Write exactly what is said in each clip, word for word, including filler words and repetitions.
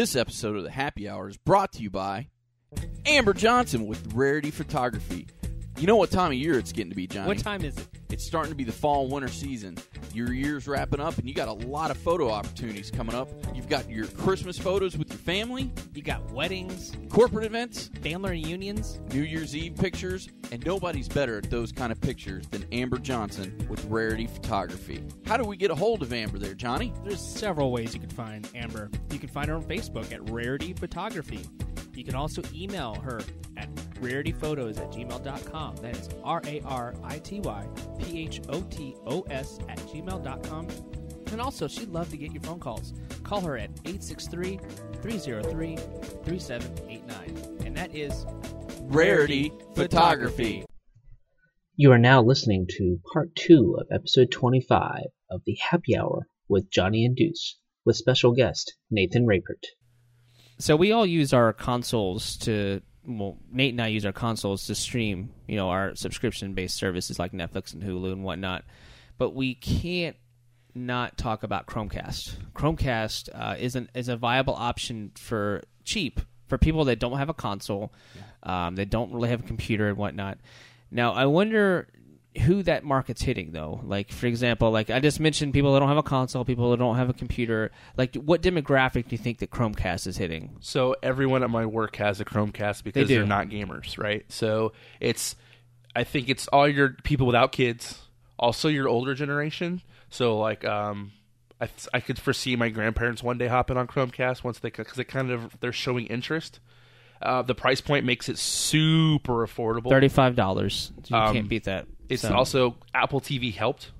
This episode of the Happy Hour is brought to you by Amber Johnson with Rarity Photography. You know what time of year it's getting to be, Johnny? What time is it? It's starting to be the fall and winter season. Your year's wrapping up, and you got a lot of photo opportunities coming up. You've got your Christmas photos with your family. You got weddings. Corporate events. Family reunions. New Year's Eve pictures. And nobody's better at those kind of pictures than Amber Johnson with Rarity Photography. How do we get a hold of Amber there, Johnny? There's several ways you can find Amber. You can find her on Facebook at Rarity Photography. You can also email her at rarityphotos at gmail dot com. That is R A R I T Y P H O T O S at gmail dot com. And also, she'd love to get your phone calls. Call her at eight six three, three zero three, three seven eight nine. And that is Rarity Photography. You are now listening to part two of episode twenty-five of the Happy Hour with Johnny and Deuce, with special guest Nathan Rapert. So we all use our consoles to... Well, Nate and I use our consoles to stream, you know, our subscription-based services like Netflix and Hulu and whatnot. But we can't not talk about Chromecast. Chromecast uh, is an, is a viable option for cheap for people that don't have a console, yeah. um, that don't really have a computer and whatnot. Now, I wonder who that market's hitting, though. Like, for example, like I just mentioned, people that don't have a console, people that don't have a computer. Like, what demographic do you think that Chromecast is hitting? So everyone at my work has a Chromecast because they they're not gamers, right? So it's, I think it's all your people without kids, also your older generation. So like, um, I, I could foresee my grandparents one day hopping on Chromecast once they, because they kind of they're showing interest. Uh, the price point makes it super affordable. thirty-five dollars. You um, can't beat that. It's so. Also Apple T V helped.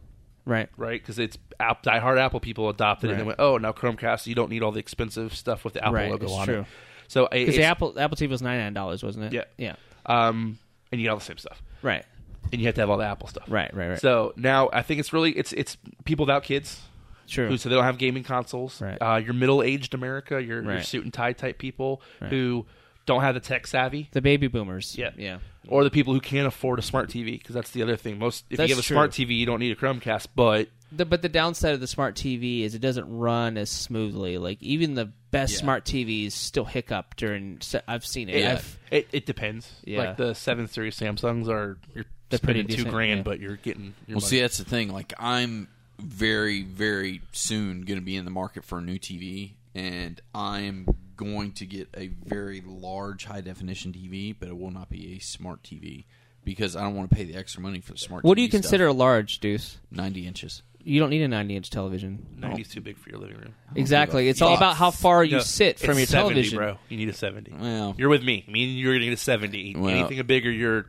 Right. Right? Because it's app, diehard Apple people adopted right. it and went, oh, now Chromecast, you don't need all the expensive stuff with the Apple right. logo it's on true. It. So because the Apple Apple T V was ninety-nine dollars, wasn't it? Yeah. Yeah. Um, and you get all the same stuff. Right. And you have to have all the Apple stuff. Right, right, right. So now I think it's really, it's it's people without kids. True. Who, so they don't have gaming consoles. Right. Uh, your middle-aged America, your, right. your suit and tie type people right. who... don't have the tech savvy. The baby boomers. Yeah. Yeah. Or the people who can't afford a smart T V, because that's the other thing. Most If that's you have a true. smart T V, you don't need a Chromecast, but... The, but the downside of the smart T V is it doesn't run as smoothly. Like, even the best yeah. smart T Vs still hiccup during... I've seen it. Yeah. I've, it, it depends. Yeah. Like, the seven series Samsungs are... You're They're spending two decent, grand, yeah. but you're getting... Your well, money. See, that's the thing. Like, I'm very, very soon going to be in the market for a new T V, and I'm... going to get a very large high-definition T V, but it will not be a smart T V because I don't want to pay the extra money for the smart T V. What do you T V consider stuff. Large, Deuce? ninety inches. You don't need a ninety-inch television. ninety is too big for your living room. Exactly. It's yeah. all about how far you no, sit from your seventy, television. Bro. You need a seventy. Well, you're with me. I mean, you're going to get a seventy. Well, anything bigger, you're...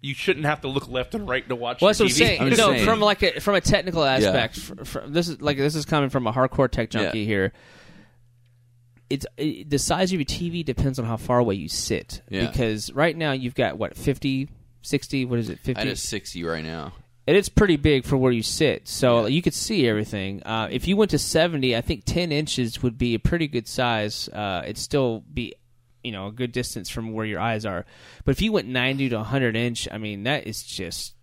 You shouldn't have to look left and right to watch. Well, that's what I'm saying. I'm no, saying. From like a from a technical aspect, yeah. f- f- this is like this is coming from a hardcore tech junkie yeah. here. It's it, the size of your T V depends on how far away you sit. Yeah. Because right now you've got, what, fifty, sixty? What is it, fifty? I have sixty right now. And it's pretty big for where you sit. So yeah. you could see everything. Uh, if you went to seventy, I think ten inches would be a pretty good size. Uh, it'd still be, you know, a good distance from where your eyes are. But if you went ninety to one hundred inch, I mean, that is just...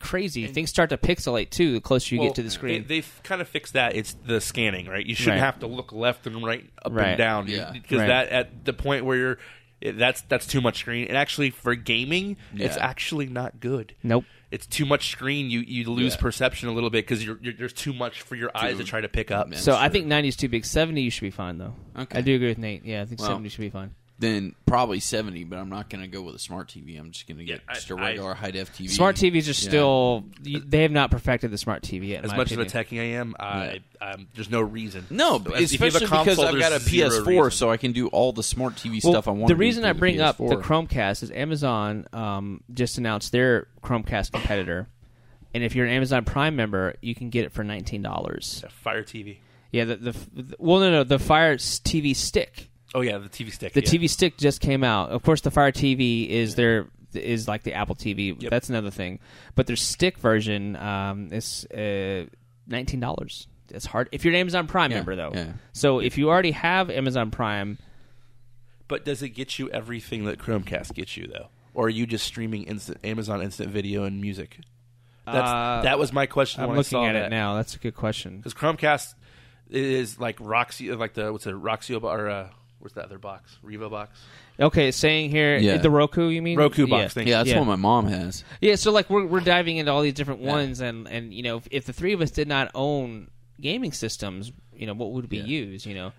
crazy. And things start to pixelate too the closer you well, get to the screen. They, they've kind of fixed that. It's the scanning, right? You shouldn't right. have to look left and right, up right. and down, yeah. because right. that at the point where you're, that's that's too much screen. And actually, for gaming, yeah. it's actually not good. Nope, it's too much screen. You you lose yeah. perception a little bit because you're, you're, there's too much for your eyes Dude. to try to pick up. Man, so sure. I think ninety is too big. seventy, you should be fine though. Okay, I do agree with Nate. Yeah, I think well, seventy should be fine. Then probably seventy, but I'm not going to go with a smart T V. I'm just going to get yeah, just a regular high-def T V. Smart T Vs are still yeah. – they have not perfected the smart T V yet, as much opinion. As a techie I am, I, yeah. um, there's no reason. No, so especially console, because I've got a P S four, reason. So I can do all the smart T V well, stuff I want to do. The reason I bring the up the Chromecast is Amazon um, just announced their Chromecast competitor, and if you're an Amazon Prime member, you can get it for nineteen dollars. Yeah, Fire T V. Yeah, the, the – well, no, no, the Fire T V Stick. Oh yeah, the T V Stick. The yeah. T V Stick just came out. Of course, the Fire T V is their is like the Apple T V. Yep. That's another thing. But their Stick version um, is uh, nineteen dollars. It's hard if you're an Amazon Prime yeah. member though. Yeah. So if you already have Amazon Prime, but does it get you everything that Chromecast gets you though, or are you just streaming instant Amazon Instant Video and music? That's, uh, that was my question. I'm when looking I saw at that. It now. That's a good question because Chromecast. It is like Roxy, like the what's it, Roxio or uh, what's that other box? Revo box. Okay, saying here yeah. the Roku, you mean? Roku box. Yeah, thing. yeah that's yeah. what my mom has. Yeah, so like we're we're diving into all these different ones, yeah. and and you know if, if the three of us did not own gaming systems, you know what would we yeah. use? You know,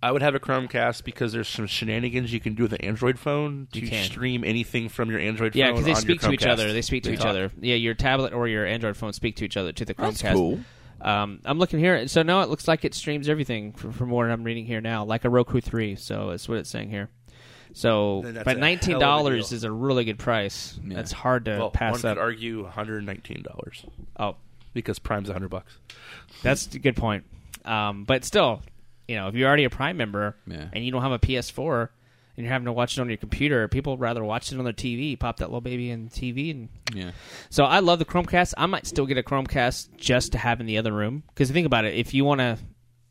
I would have a Chromecast because there's some shenanigans you can do with an Android phone to you stream anything from your Android phone. Yeah, because they speak to each other. They speak to they each talk. other. Yeah, your tablet or your Android phone speak to each other to the Chromecast. That's cool. Um, I'm looking here. So now it looks like it streams everything from what I'm reading here now, like a Roku three. So that's what it's saying here. So, but nineteen dollars is a really good price. Yeah. That's hard to well, pass one up. One could argue one hundred nineteen dollars. Oh. Because Prime's one hundred bucks. That's a good point. Um, but still, you know, if you're already a Prime member yeah. and you don't have a P S four and you're having to watch it on your computer, people would rather watch it on their T V, pop that little baby in the T V. And... Yeah. So I love the Chromecast. I might still get a Chromecast just to have in the other room. Because think about it, if you want to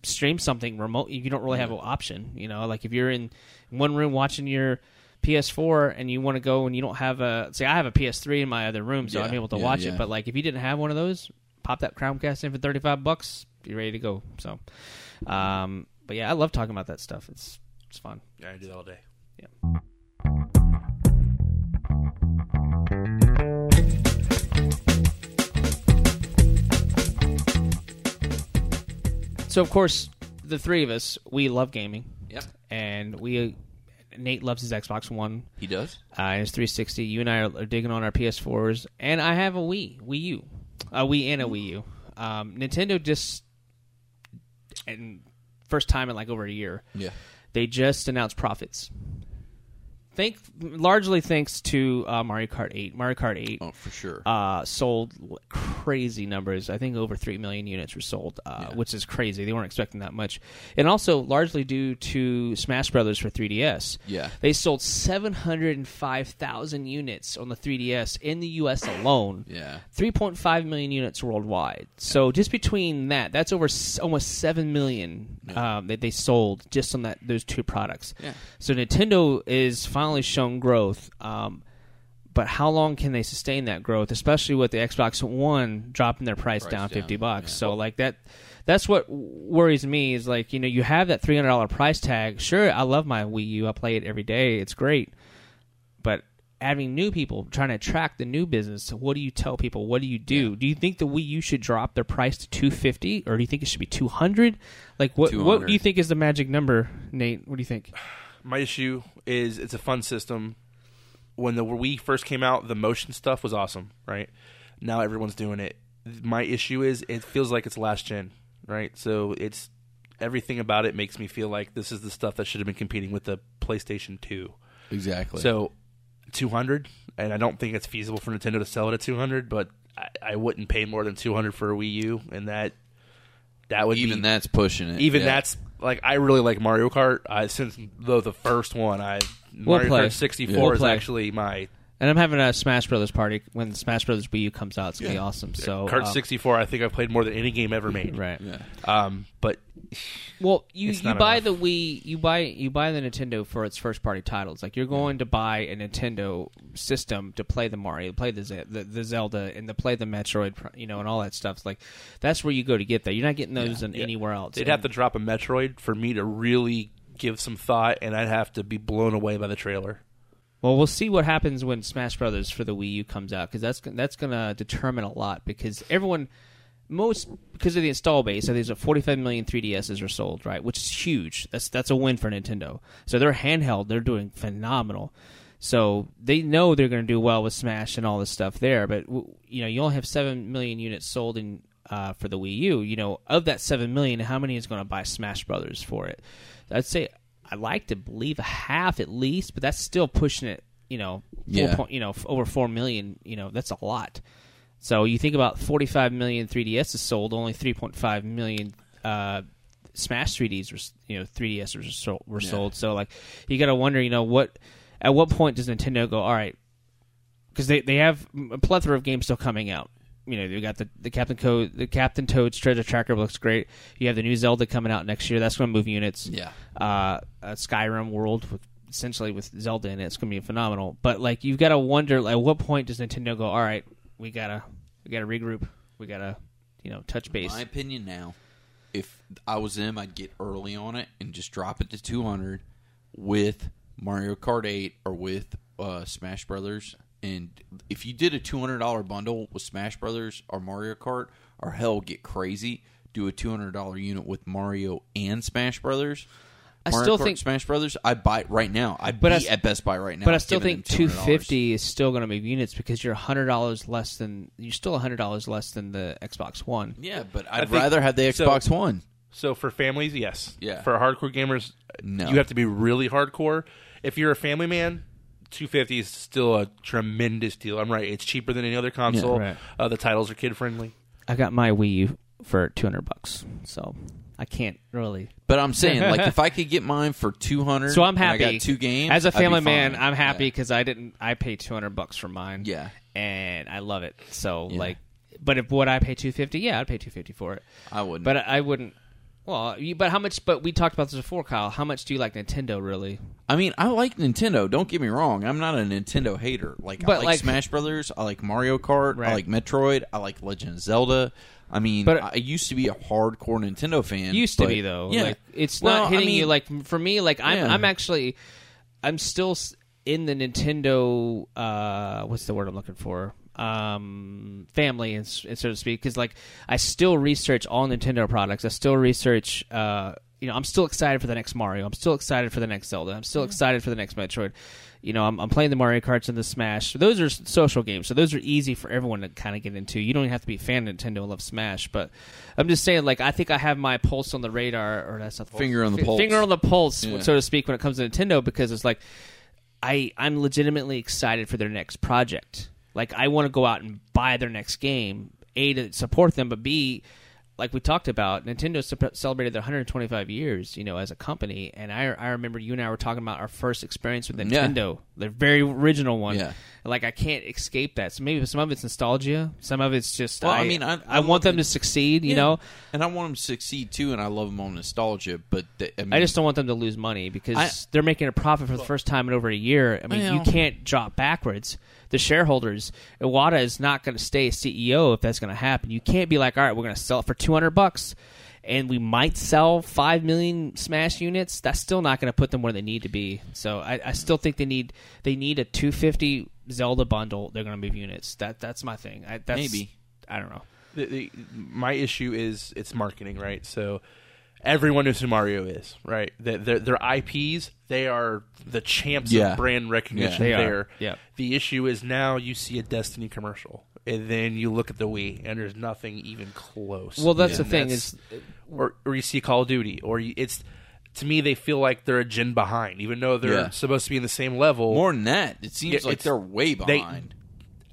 stream something remote, you don't really yeah. have an option. You know, like if you're in one room watching your P S four and you want to go and you don't have a... Say, I have a P S three in my other room, so yeah. I'm able to yeah, watch yeah. it. But like if you didn't have one of those, pop that Chromecast in for thirty-five bucks, you're ready to go. So, um, but yeah, I love talking about that stuff. It's it's fun. Yeah, I do it all day. Yeah. So, of course, the three of us, we love gaming. Yep. And we, Nate loves his Xbox One. He does? Uh, and his three sixty. You and I are digging on our P S fours. And I have a Wii. Wii U. A Wii and a Wii U. Um, Nintendo just... and first time in like over a year. Yeah. They just announced profits. Think largely thanks to uh, Mario Kart eight. Mario Kart eight, oh for sure, uh, sold crazy numbers. I think over three million units were sold, uh, yeah. which is crazy. They weren't expecting that much, and also largely due to Smash Brothers for three D S. Yeah, they sold seven hundred and five thousand units on the three D S in the U S alone. Yeah, three point five million units worldwide. So just between that, that's over s- almost seven million yeah. um, that they sold just on that those two products. Yeah. So Nintendo is finally. shown growth, um, but how long can they sustain that growth, especially with the Xbox One dropping their price, price down fifty bucks? Yeah. So like that, that's what worries me is like, you know, you have that three hundred dollars price tag. Sure, I love my Wii U. I play it every day. It's great. But having new people, trying to attract the new business, so what do you tell people? What do you do? Yeah. Do you think the Wii U should drop their price to two hundred fifty dollars or do you think it should be two hundred dollars? Like what, two hundred. What do you think is the magic number, Nate? What do you think? My issue is it's a fun system. When the Wii first came out, the motion stuff was awesome, right? Now everyone's doing it. My issue is it feels like it's last gen, right? So it's everything about it makes me feel like this is the stuff that should have been competing with the PlayStation two. Exactly. So two hundred, and I don't think it's feasible for Nintendo to sell it at two hundred, but I, I wouldn't pay more than two hundred for a Wii U, and that that would even be, that's pushing it. Even yeah. that's. Like, I really like Mario Kart. I, since though the first one, I we'll Mario play. Kart sixty-four yeah. we'll is play. Actually my... And I'm having a Smash Brothers party when Smash Brothers Wii U comes out. It's going to yeah. be awesome. Yeah. So Kart um, sixty-four, I think I've played more than any game ever made. Right. Yeah. Um, but... Well, you, you buy enough. the Wii... You buy you buy the Nintendo for its first-party titles. Like, you're going to buy a Nintendo system to play the Mario, play the, Z- the, the Zelda, and to play the Metroid, you know, and all that stuff. It's like, that's where you go to get that. You're not getting those yeah. in yeah. anywhere else. They'd and, have to drop a Metroid for me to really give some thought, and I'd have to be blown away by the trailer. Well, we'll see what happens when Smash Brothers for the Wii U comes out, because that's that's going to determine a lot. Because everyone, most because of the install base, so there's a forty-five million three D Ss are sold, right? Which is huge. That's that's a win for Nintendo. So they're handheld, they're doing phenomenal. So they know they're going to do well with Smash and all this stuff there. But you know, you only have seven million units sold in uh, for the Wii U. You know, of that seven million, how many is going to buy Smash Brothers for it? I'd say. I like to believe a half at least, but that's still pushing it. You know, yeah. four point, you know, over four million. You know, that's a lot. So you think about forty-five million three D Ss sold, only three point five million uh, Smash three Ds were, you know, three D Ss were sold. Were yeah. sold. So like, you got to wonder, you know, what at what point does Nintendo go? All right, because they, they have a plethora of games still coming out. You know, you got the, the Captain Code, the Captain Toad's Treasure Tracker looks great. You have the new Zelda coming out next year. That's going to move units. Yeah. Uh, a Skyrim world, with, essentially with Zelda in it, it's going to be phenomenal. But like, you've got to wonder, like, at what point does Nintendo go? All right, we gotta, we gotta regroup. We gotta, you know, touch base. My opinion now. if I was them, I'd get early on it and just drop it to two hundred with Mario Kart eight or with uh, Smash Brothers. And if you did a two hundred dollars bundle with Smash Brothers or Mario Kart, or hell, get crazy, do a two hundred dollars unit with Mario and Smash Brothers. I Mario still Kart think Smash Brothers. I buy it right now. I'd be I, at Best Buy right now. But I still think two hundred fifty is still going to move units because you're one hundred dollars less than you're still one hundred dollars less than the Xbox One. Yeah, but I'd I think, rather have the Xbox so, One. So for families, yes. Yeah. For hardcore gamers, no. You have to be really hardcore. If you're a family man, two hundred fifty is still a tremendous deal. I'm right. It's cheaper than any other console. Yeah, right. uh, the titles are kid friendly. I got my Wii U for two hundred bucks. So I can't really. But I'm saying, like, if I could get mine for two hundred, so I'm happy. I got two games. As a family man, I'm happy because yeah. I didn't. I paid two hundred bucks for mine. Yeah, and I love it. So yeah. like, but if would I pay two hundred fifty? Yeah, I'd pay two hundred fifty for it. I wouldn't. But I, I wouldn't. Well, you, but how much? But we talked about this before, Kyle. How much do you like Nintendo? Really? I mean, I like Nintendo. Don't get me wrong. I'm not a Nintendo hater. Like, but I like, like Smash Brothers. I like Mario Kart. Right. I like Metroid. I like Legend of Zelda. I mean, but, I used to be a hardcore Nintendo fan. Used but, to be though. Yeah, like, it's well, not hitting I mean, you like for me. Like I'm, yeah. I'm actually, I'm still in the Nintendo. Uh, what's the word I'm looking for? Um, family, and so to speak, because like I still research all Nintendo products. I still research. Uh, you know, I'm still excited for the next Mario. I'm still excited for the next Zelda. I'm still yeah. excited for the next Metroid. You know, I'm, I'm playing the Mario Karts and the Smash. Those are social games, so those are easy for everyone to kind of get into. You don't even have to be a fan of Nintendo and love Smash, but I'm just saying, like, I think I have my pulse on the radar, or that's not the finger pulse. on the F- pulse, finger on the pulse, yeah. so to speak, when it comes to Nintendo, because it's like I I'm legitimately excited for their next project. Like, I want to go out and buy their next game, A, to support them, but B, like we talked about, Nintendo celebrated their one hundred twenty-five years, you know, as a company, and I I remember you and I were talking about our first experience with Nintendo, yeah. their very original one. Yeah. Like, I can't escape that. So maybe some of it's nostalgia, some of it's just well, I, I mean, I, I, I want them it. to succeed, you yeah. know, and I want them to succeed too, and I love them on nostalgia, but the, I, mean, I just don't want them to lose money because I, they're making a profit for well, the first time in over a year. I mean, I you can't drop backwards. The shareholders, Iwata is not going to stay C E O if that's going to happen. You can't be like, all right, we're going to sell it for two hundred bucks, and we might sell five million Smash units. That's still not going to put them where they need to be. So I, I still think they need they need a two hundred fifty Zelda bundle. They're going to move units. That That's my thing. I, that's, Maybe. I don't know. The, the, my issue is it's marketing, right? So everyone knows who Mario is, right? Their, their I Ps, they are the champs yeah. of brand recognition yeah, there. Yeah. The issue is now you see a Destiny commercial, and then you look at the Wii, and there's nothing even close. Well, that's yeah. the thing. That's, is, or, or you see Call of Duty. or you, it's To me, they feel like they're a gen behind, even though they're yeah. supposed to be in the same level. More than that. It seems yeah, like they're way behind.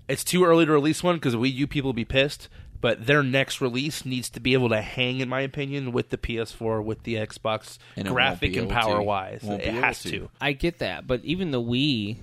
They, it's too early to release one because Wii U people will be pissed. But their next release needs to be able to hang, in my opinion, with the P S four, with the Xbox, and graphic and power-wise. It, it has to. to. I get that, but even the Wii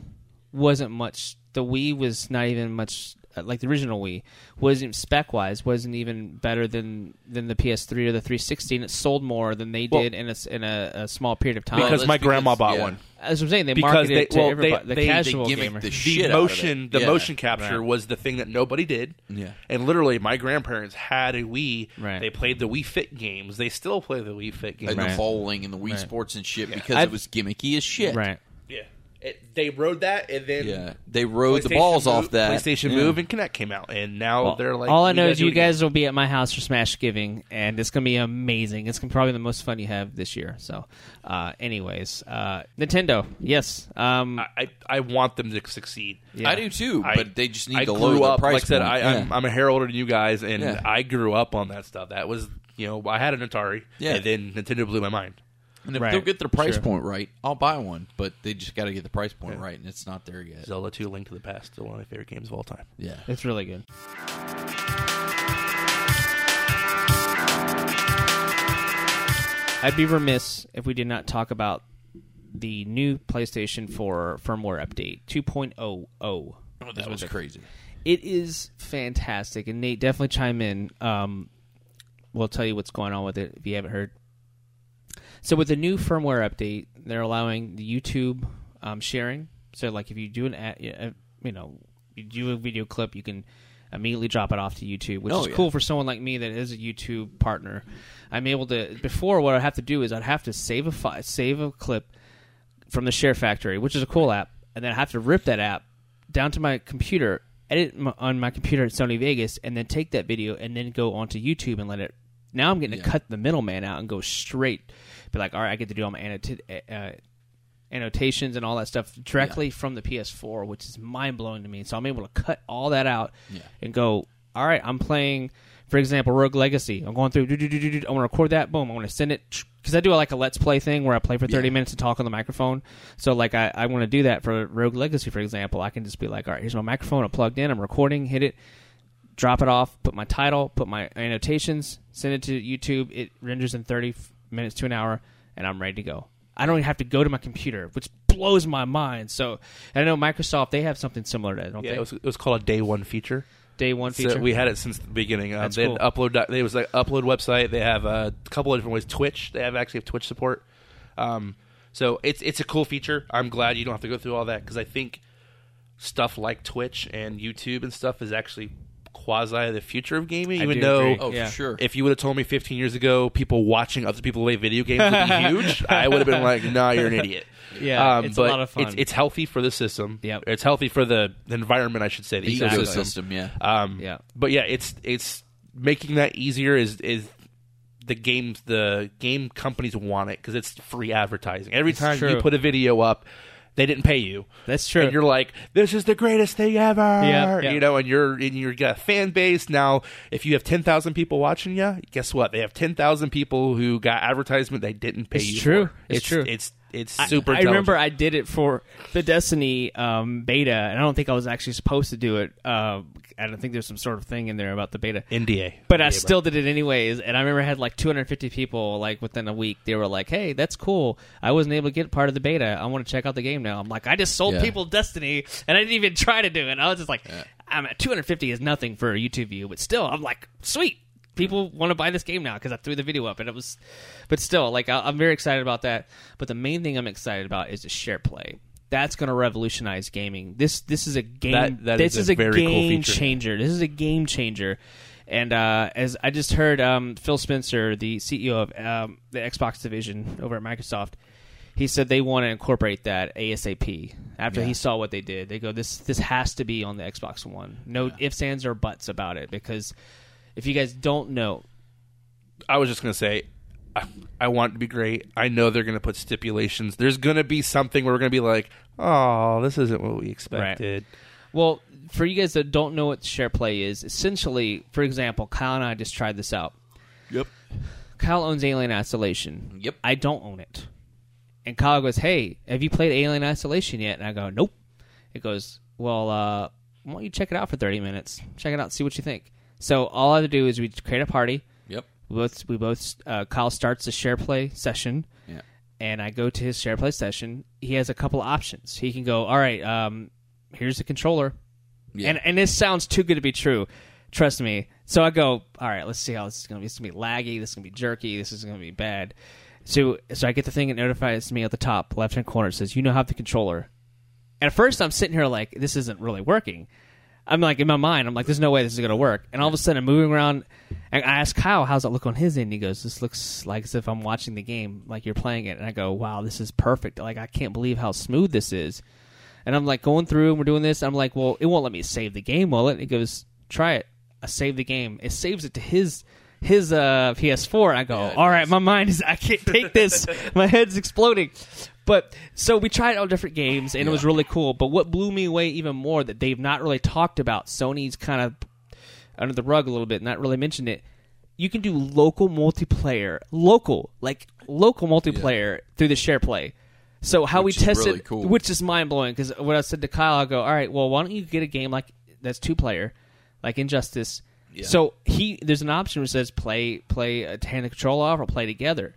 wasn't much. The Wii was not even much. Like the original Wii wasn't spec-wise, wasn't even better than, than the P S three or the three sixty, and it sold more than they did well, in a in a, a small period of time. Because well, my because, grandma bought yeah. one. As I'm saying, they because marketed they, it to well, everybody. They, the they, casual they gamer. The, the motion, the yeah. motion capture right. was the thing that nobody did. Yeah. And literally, my grandparents had a Wii. Right. They played the Wii Fit games. They still play the Wii Fit games. And right. the bowling and the Wii right. Sports and shit yeah. because I've, it was gimmicky as shit. Right. Yeah. It, they rode that, and then yeah. they rode the balls Move, off that. PlayStation yeah. Move and Kinect came out, and now well, they're like. All I know is you guys will be at my house for Smashgiving, and it's gonna be amazing. It's gonna probably the most fun you have this year. So, uh, anyways, uh, Nintendo, yes, um, I, I I want them to succeed. Yeah. I do too, I, but they just need I to lower the price. Like I said, I, yeah. I'm, I'm a hair older than you guys, and yeah. I grew up on that stuff. That was you know I had an Atari, yeah. and then Nintendo blew my mind. And if right. they'll get their price sure. point right, I'll buy one. But they just got to get the price point yeah. right, and it's not there yet. Zelda two, Link to the Past, still one of my favorite games of all time. Yeah. It's really good. I'd be remiss if we did not talk about the new PlayStation four firmware update, two point oh oh. Oh, that, that was crazy. It is fantastic, and Nate, definitely chime in. Um, we'll tell you what's going on with it if you haven't heard. So with the new firmware update, they're allowing the YouTube um, sharing. So like if you do an ad, you know, you do a video clip, you can immediately drop it off to YouTube, which oh, is yeah. cool for someone like me that is a YouTube partner. I'm able to, before what I have to do is I'd have to save a fi- save a clip from the Share Factory, which is a cool app, and then I have to rip that app down to my computer, edit my, on my computer at Sony Vegas, and then take that video and then go onto YouTube and let it. Now I'm getting yeah. to cut the middleman out and go straight. Be like, all right, I get to do all my annotations. Uh, annotations and all that stuff directly yeah. from the P S four, which is mind-blowing to me. So I'm able to cut all that out yeah. and go, all right, I'm playing, for example, Rogue Legacy. I'm going through, do, do, do, do, do. I want to record that, boom, I want to send it. Because I do like a Let's Play thing where I play for thirty yeah. minutes and talk on the microphone. So like I, I want to do that for Rogue Legacy, for example. I can just be like, all right, here's my microphone. I'm plugged in. I'm recording. Hit it. Drop it off. Put my title. Put my annotations. Send it to YouTube. It renders in thirty minutes to an hour, and I'm ready to go. I don't even have to go to my computer, which blows my mind. So I know Microsoft, they have something similar to that, don't yeah, they? It was, it was called a day one feature. Day one feature. So we had it since the beginning. Um, That's they cool. had upload. They was like upload website. They have a couple of different ways. Twitch. They have actually have Twitch support. Um, so it's it's a cool feature. I'm glad you don't have to go through all that because I think stuff like Twitch and YouTube and stuff is actually quasi the future of gaming. Even though, oh, yeah. for sure. If you would have told me fifteen years ago people watching other people play video games would be huge, I would have been like, nah, you're an idiot. Yeah, um, it's but a lot of fun. It's, it's healthy for the system. Yep. It's healthy for the, the environment, I should say. The exactly. ecosystem, yeah. Um, yeah. But yeah, it's it's making that easier is is the games the game companies want it because it's free advertising. Every it's time true. you put a video up, they didn't pay you. That's true. And you're like, this is the greatest thing ever. Yep, yep. You know, and you're and you've got a fan base. Now, if you have ten thousand people watching you, guess what? They have ten thousand people who got advertisement they didn't pay it's you true. for. It's, it's true. It's it's I, super I remember I did it for the Destiny um, beta, and I don't think I was actually supposed to do it. Uh, I don't think there's some sort of thing in there about the beta. N D A. But N D A, I still bro. did it anyways, and I remember I had like two hundred fifty people like within a week. They were like, hey, that's cool. I wasn't able to get part of the beta. I want to check out the game now. I'm like, I just sold yeah. people Destiny, and I didn't even try to do it. I was just like, yeah. I'm at two hundred fifty is nothing for a YouTube view, but still, I'm like, sweet. People want to buy this game now because I threw the video up, and it was, but still, like I, I'm very excited about that. But the main thing I'm excited about is the SharePlay. That's going to revolutionize gaming. This this is a game. That, that this is, is a, a very game cool changer. This is a game changer. And uh, as I just heard, um, Phil Spencer, the C E O of um, the Xbox division over at Microsoft, he said they want to incorporate that ASAP. After yeah. he saw what they did, they go, this this has to be on the Xbox One. No yeah. ifs, ands, or buts about it because. If you guys don't know, I was just going to say, I, I want it to be great. I know they're going to put stipulations. There's going to be something where we're going to be like, oh, this isn't what we expected. Right. Well, for you guys that don't know what SharePlay is, essentially, for example, Kyle and I just tried this out. Yep. Kyle owns Alien Isolation. Yep. I don't own it. And Kyle goes, hey, have you played Alien Isolation yet? And I go, nope. It goes, well, uh, why don't you check it out for thirty minutes? Check it out and see what you think. So all I have to do is we create a party. Yep. We both, we both uh, Kyle starts a SharePlay session. Yeah. And I go to his SharePlay session. He has a couple options. He can go, all right, um, here's the controller. Yeah. And and this sounds too good to be true. Trust me. So I go, all right, let's see how this is going to be. This is going to be laggy. This is going to be jerky. This is going to be bad. So so I get the thing and notifies me at the top left-hand corner. It says, you now have the controller. And at first I'm sitting here like, this isn't really working. I'm like, in my mind, I'm like, there's no way this is going to work. And all of a sudden, I'm moving around. And I ask Kyle, how's it look on his end? He goes, this looks like as if I'm watching the game, like you're playing it. And I go, wow, this is perfect. Like, I can't believe how smooth this is. And I'm like, going through and we're doing this. I'm like, well, it won't let me save the game, will it? He goes, try it. I save the game. It saves it to his his uh, P S four. I go, yeah, all right, my mind is, I can't take this. My head's exploding. But so we tried all different games, and yeah. it was really cool. But what blew me away even more that they've not really talked about, Sony's kind of under the rug a little bit, not really mentioned it, you can do local multiplayer, local, like local multiplayer yeah. through the SharePlay. So how which we tested, really cool. which is mind-blowing, because when I said to Kyle, I go, all right, well, why don't you get a game like that's two-player, like Injustice. Yeah. So he there's an option which says play, play, uh, hand the control off or play together.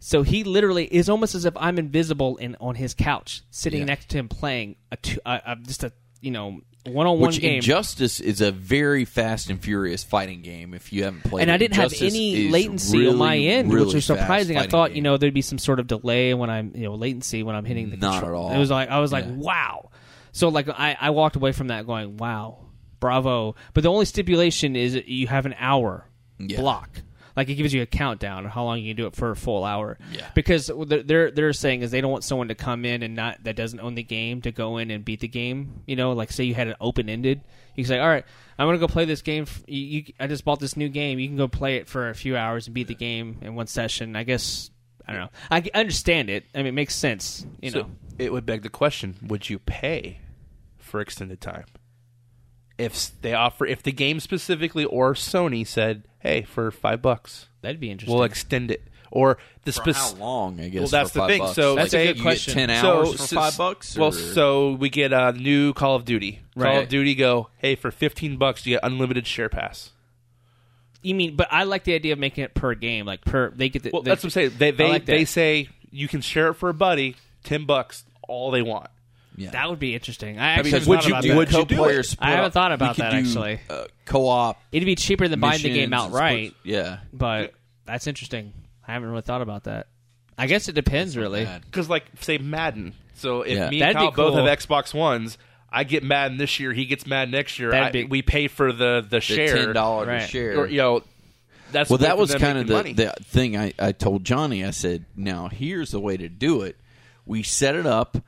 So he literally is almost as if I'm invisible in on his couch, sitting yeah. next to him playing a, two, a, a just a you know one on one game. Injustice is a very fast and furious fighting game. If you haven't played, and it. I didn't Injustice have any latency really, on my end, really which was surprising. I thought game. you know there'd be some sort of delay when I'm you know latency when I'm hitting the not control. At all. It was like I was yeah. like wow. So like I, I walked away from that going wow. bravo. But the only stipulation is you have an hour yeah. block. Like, it gives you a countdown of how long you can do it for a full hour. Yeah. Because they're they're saying is they don't want someone to come in and not that doesn't own the game to go in and beat the game. You know, like, say you had it open-ended. You can say, all right, I'm going to go play this game. You, you, I just bought this new game. You can go play it for a few hours and beat the game in one session. I guess, I don't know. I understand it. I mean, it makes sense, you so know. It would beg the question, would you pay for extended time? If they offer, if the game specifically or Sony said, "Hey, for five bucks, that'd be interesting. We'll extend it." Or the for spec- how long? I guess. Well, that's for the thing. Bucks. So that's like, a good you question. Get Ten hours so, for so, five bucks. Or? Well, so we get a new Call of Duty. Right. Call of Duty go. Hey, for fifteen bucks, you get unlimited share pass. You mean? But I like the idea of making it per game, like per they get. The, well, they, that's what I'm saying. They they, like they say you can share it for a buddy, ten bucks, all they want. Yeah. That would be interesting. I actually I mean, would you do, would you do it? I haven't thought about that, do, actually. Uh, co-op. It'd be cheaper than buying the game outright. Yeah. But yeah. that's interesting. I haven't really thought about that. I guess it depends, that's really. Because, like, say, Madden. So if yeah. me and That'd Kyle cool. both have Xbox Ones, I get Madden this year, he gets Madden next year. I, be, we pay for the, the share. The ten dollars right. share. Or, you know, that's well, that was kind of the, the thing I, I told Johnny. I said, now, here's the way to do it. We set it up.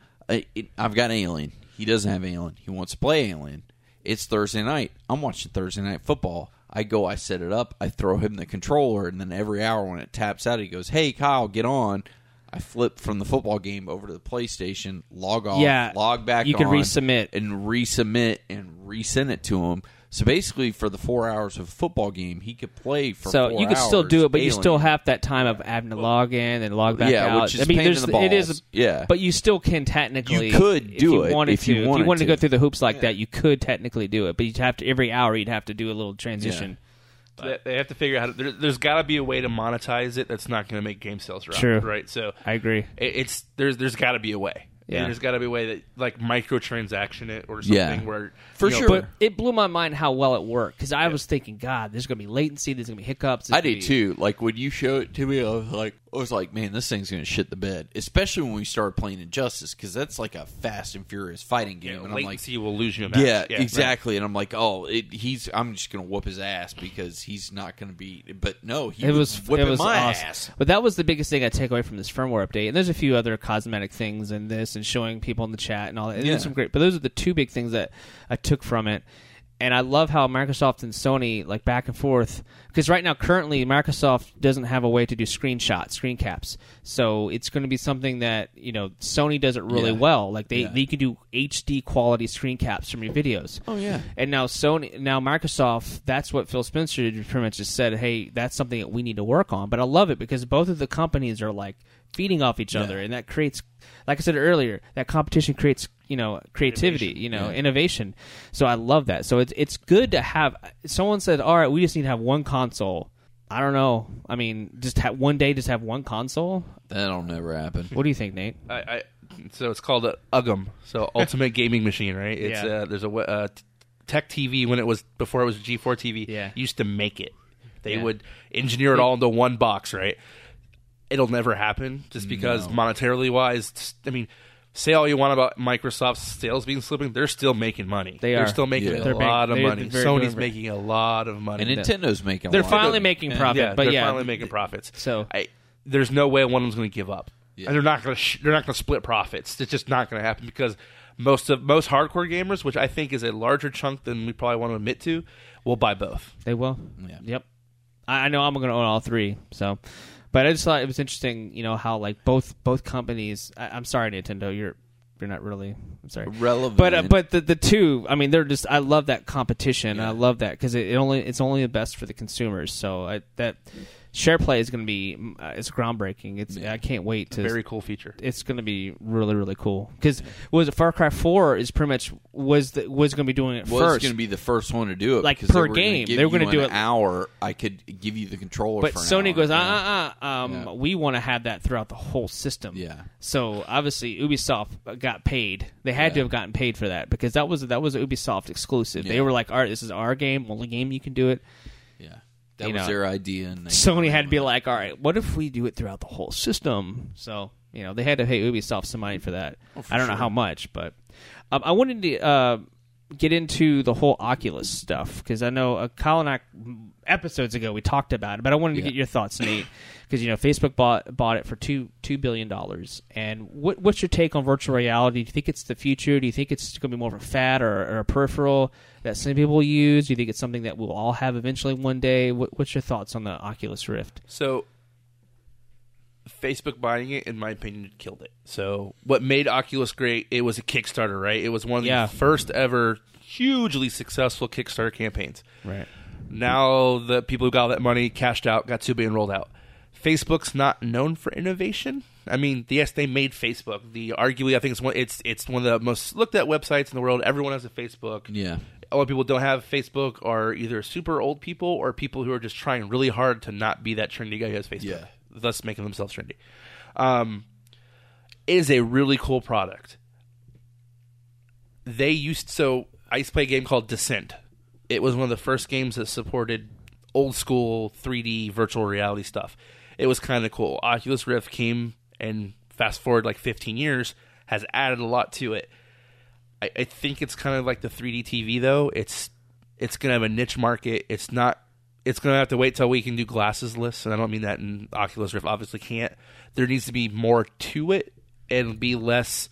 I've got Alien. He doesn't have Alien. He wants to play Alien. It's Thursday night. I'm watching Thursday Night Football. I go, I set it up. I throw him the controller, and then every hour when it taps out, he goes, hey, Kyle, get on. I flip from the football game over to the PlayStation, log off, yeah, log back on. You can resubmit. And resubmit and resend it to him. So basically, for the four hours of a football game, he could play for so four hours. So you could hours, still do it, but Alien. You still have that time of having to log in and log back yeah, out. Yeah, which is I mean, pain in the balls. It is, yeah. But you still can technically. You could do if you it if you, to, wanted if you wanted to. If you wanted to go through the hoops like yeah. that, you could technically do it. But you'd have to every hour, you'd have to do a little transition. Yeah. So they have to figure out how to. There, there's got to be a way to monetize it that's not going to make game sales drop. True. Right? So I agree. It, it's there's there's got to be a way. Yeah. And there's got to be a way that, like, microtransaction it or something yeah. where... For you know, sure. But it blew my mind how well it worked, because I yeah. was thinking, God, there's going to be latency, there's going to be hiccups. I did, be... too. Like, when you showed it to me, I was like, I was like, man, this thing's going to shit the bed. Especially when we started playing Injustice, because that's like a fast and furious fighting game. Yeah, and latency I'm like, will lose you a match. Yeah, yeah exactly. Right. And I'm like, oh, it, he's. I'm just going to whoop his ass, because he's not going to be... But no, he it was, was whipping it was my awesome. ass. But that was the biggest thing I take away from this firmware update. And there's a few other cosmetic things in this, and showing people in the chat and all that. And yeah. some great, but those are the two big things that I took from it. And I love how Microsoft and Sony, like, back and forth, because right now, currently, Microsoft doesn't have a way to do screenshots, screen caps. So it's going to be something that, you know, Sony does it really yeah. well. Like, they, yeah. they can do H D quality screen caps from your videos. Oh, yeah. And now Sony, now Microsoft, that's what Phil Spencer pretty much just said, hey, that's something that we need to work on. But I love it, because both of the companies are, like, feeding off each yeah. other, and that creates, like I said earlier, that competition creates, you know, creativity, innovation. you know, yeah. innovation. So I love that. So it's it's good to have. Someone said, "All right, we just need to have one console." I don't know. I mean, just have one day, just have one console. That'll never happen. What do you think, Nate? I, I so it's called a U G M, so Ultimate Gaming Machine, right? It's yeah. uh, there's a uh, Tech T V when it was before it was G four T V. Yeah. used to make it. They yeah. would engineer it all into one box, right? It'll never happen, just because no. monetarily wise, I mean, say all you want about Microsoft's sales being slipping, they're still making money. They they're are. still making yeah. a they're lot make, of money. Sony's different. making a lot of money. And Nintendo's making they're a lot of money. They're finally making profit, yeah, but they're yeah. finally making profits. So I, there's no way one of them's going to give up. Yeah. And they're not going to sh- they're not going to split profits. It's just not going to happen, because most of most hardcore gamers, which I think is a larger chunk than we probably want to admit to, will buy both. They will. Yeah. Yep. I, I know I'm going to own all three, so... But I just thought it was interesting, you know, how, like, both both companies. I, I'm sorry, Nintendo, you're you're not really. I'm sorry, relevant. But uh, but the the two, I mean, they're just. I love that competition. Yeah. I love that, because it, it only it's only the best for the consumers. So I, that SharePlay is going to be uh, it's groundbreaking. It's yeah. I can't wait to. Very cool feature. It's going to be really really cool, because was it Far Cry four is pretty much was the, was going to be doing it well, first. Was going to be the first one to do it, like, per game. They were going to do an it hour. I could give you the controller. But for an Sony hour. goes, uh uh uh. Um, yeah. We want to have that throughout the whole system. Yeah. So obviously Ubisoft got paid. They had yeah. to have gotten paid for that, because that was that was an Ubisoft exclusive. Yeah. They were like, all right, this is our game, only game you can do it. Yeah. That you was know, their idea. And Sony had to be like, all right, what if we do it throughout the whole system? So, you know, they had to pay Ubisoft some money for that. Oh, for I don't sure. know how much, but um, I wanted to uh, get into the whole Oculus stuff, because I know uh, Kyle and I, episodes ago, we talked about it, but I wanted to yeah. get your thoughts, Nate, because, you know, Facebook bought bought it for two two billion dollars. And what what's your take on virtual reality? Do you think it's the future? Do you think it's going to be more of a fad or, or a peripheral that some people use? Do you think it's something that we'll all have eventually one day? What, what's your thoughts on the Oculus Rift? So, Facebook buying it, in my opinion, killed it. So, what made Oculus great, it was a Kickstarter, right? It was one of yeah. the first ever hugely successful Kickstarter campaigns. Right. Now, the people who got all that money cashed out, got two billion rolled out. Facebook's not known for innovation. I mean, yes, they made Facebook. The arguably, I think it's one it's it's one of the most looked at websites in the world. Everyone has a Facebook. Yeah. A lot of people don't have Facebook are either super old people or people who are just trying really hard to not be that trendy guy who has Facebook. Yeah. Thus making themselves trendy. Um, it is a really cool product. They used so I used to play a game called Descent. It was one of the first games that supported old school three D virtual reality stuff. It was kind of cool. Oculus Rift came and fast forward like fifteen years has added a lot to it. I, I think it's kind of like the three D T V though. It's it's gonna have a niche market. It's not. It's going to have to wait till we can do glasses-less, and I don't mean that in Oculus Rift. Obviously can't. There needs to be more to it and be less,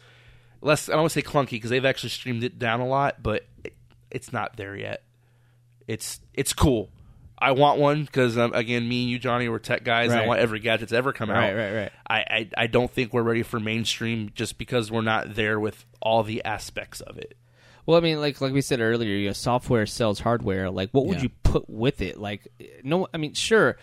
less. I don't want to say clunky because they've actually streamed it down a lot, but it, it's not there yet. It's it's cool. I want one because, um, again, me and you, Johnny, we're tech guys. Right. And I want every gadget that's ever come out. Right, right, right. I, I, I don't think we're ready for mainstream just because we're not there with all the aspects of it. Well, I mean, like like we said earlier, you know, software sells hardware. Like, what would yeah. you put with it? Like, no, I mean, sure,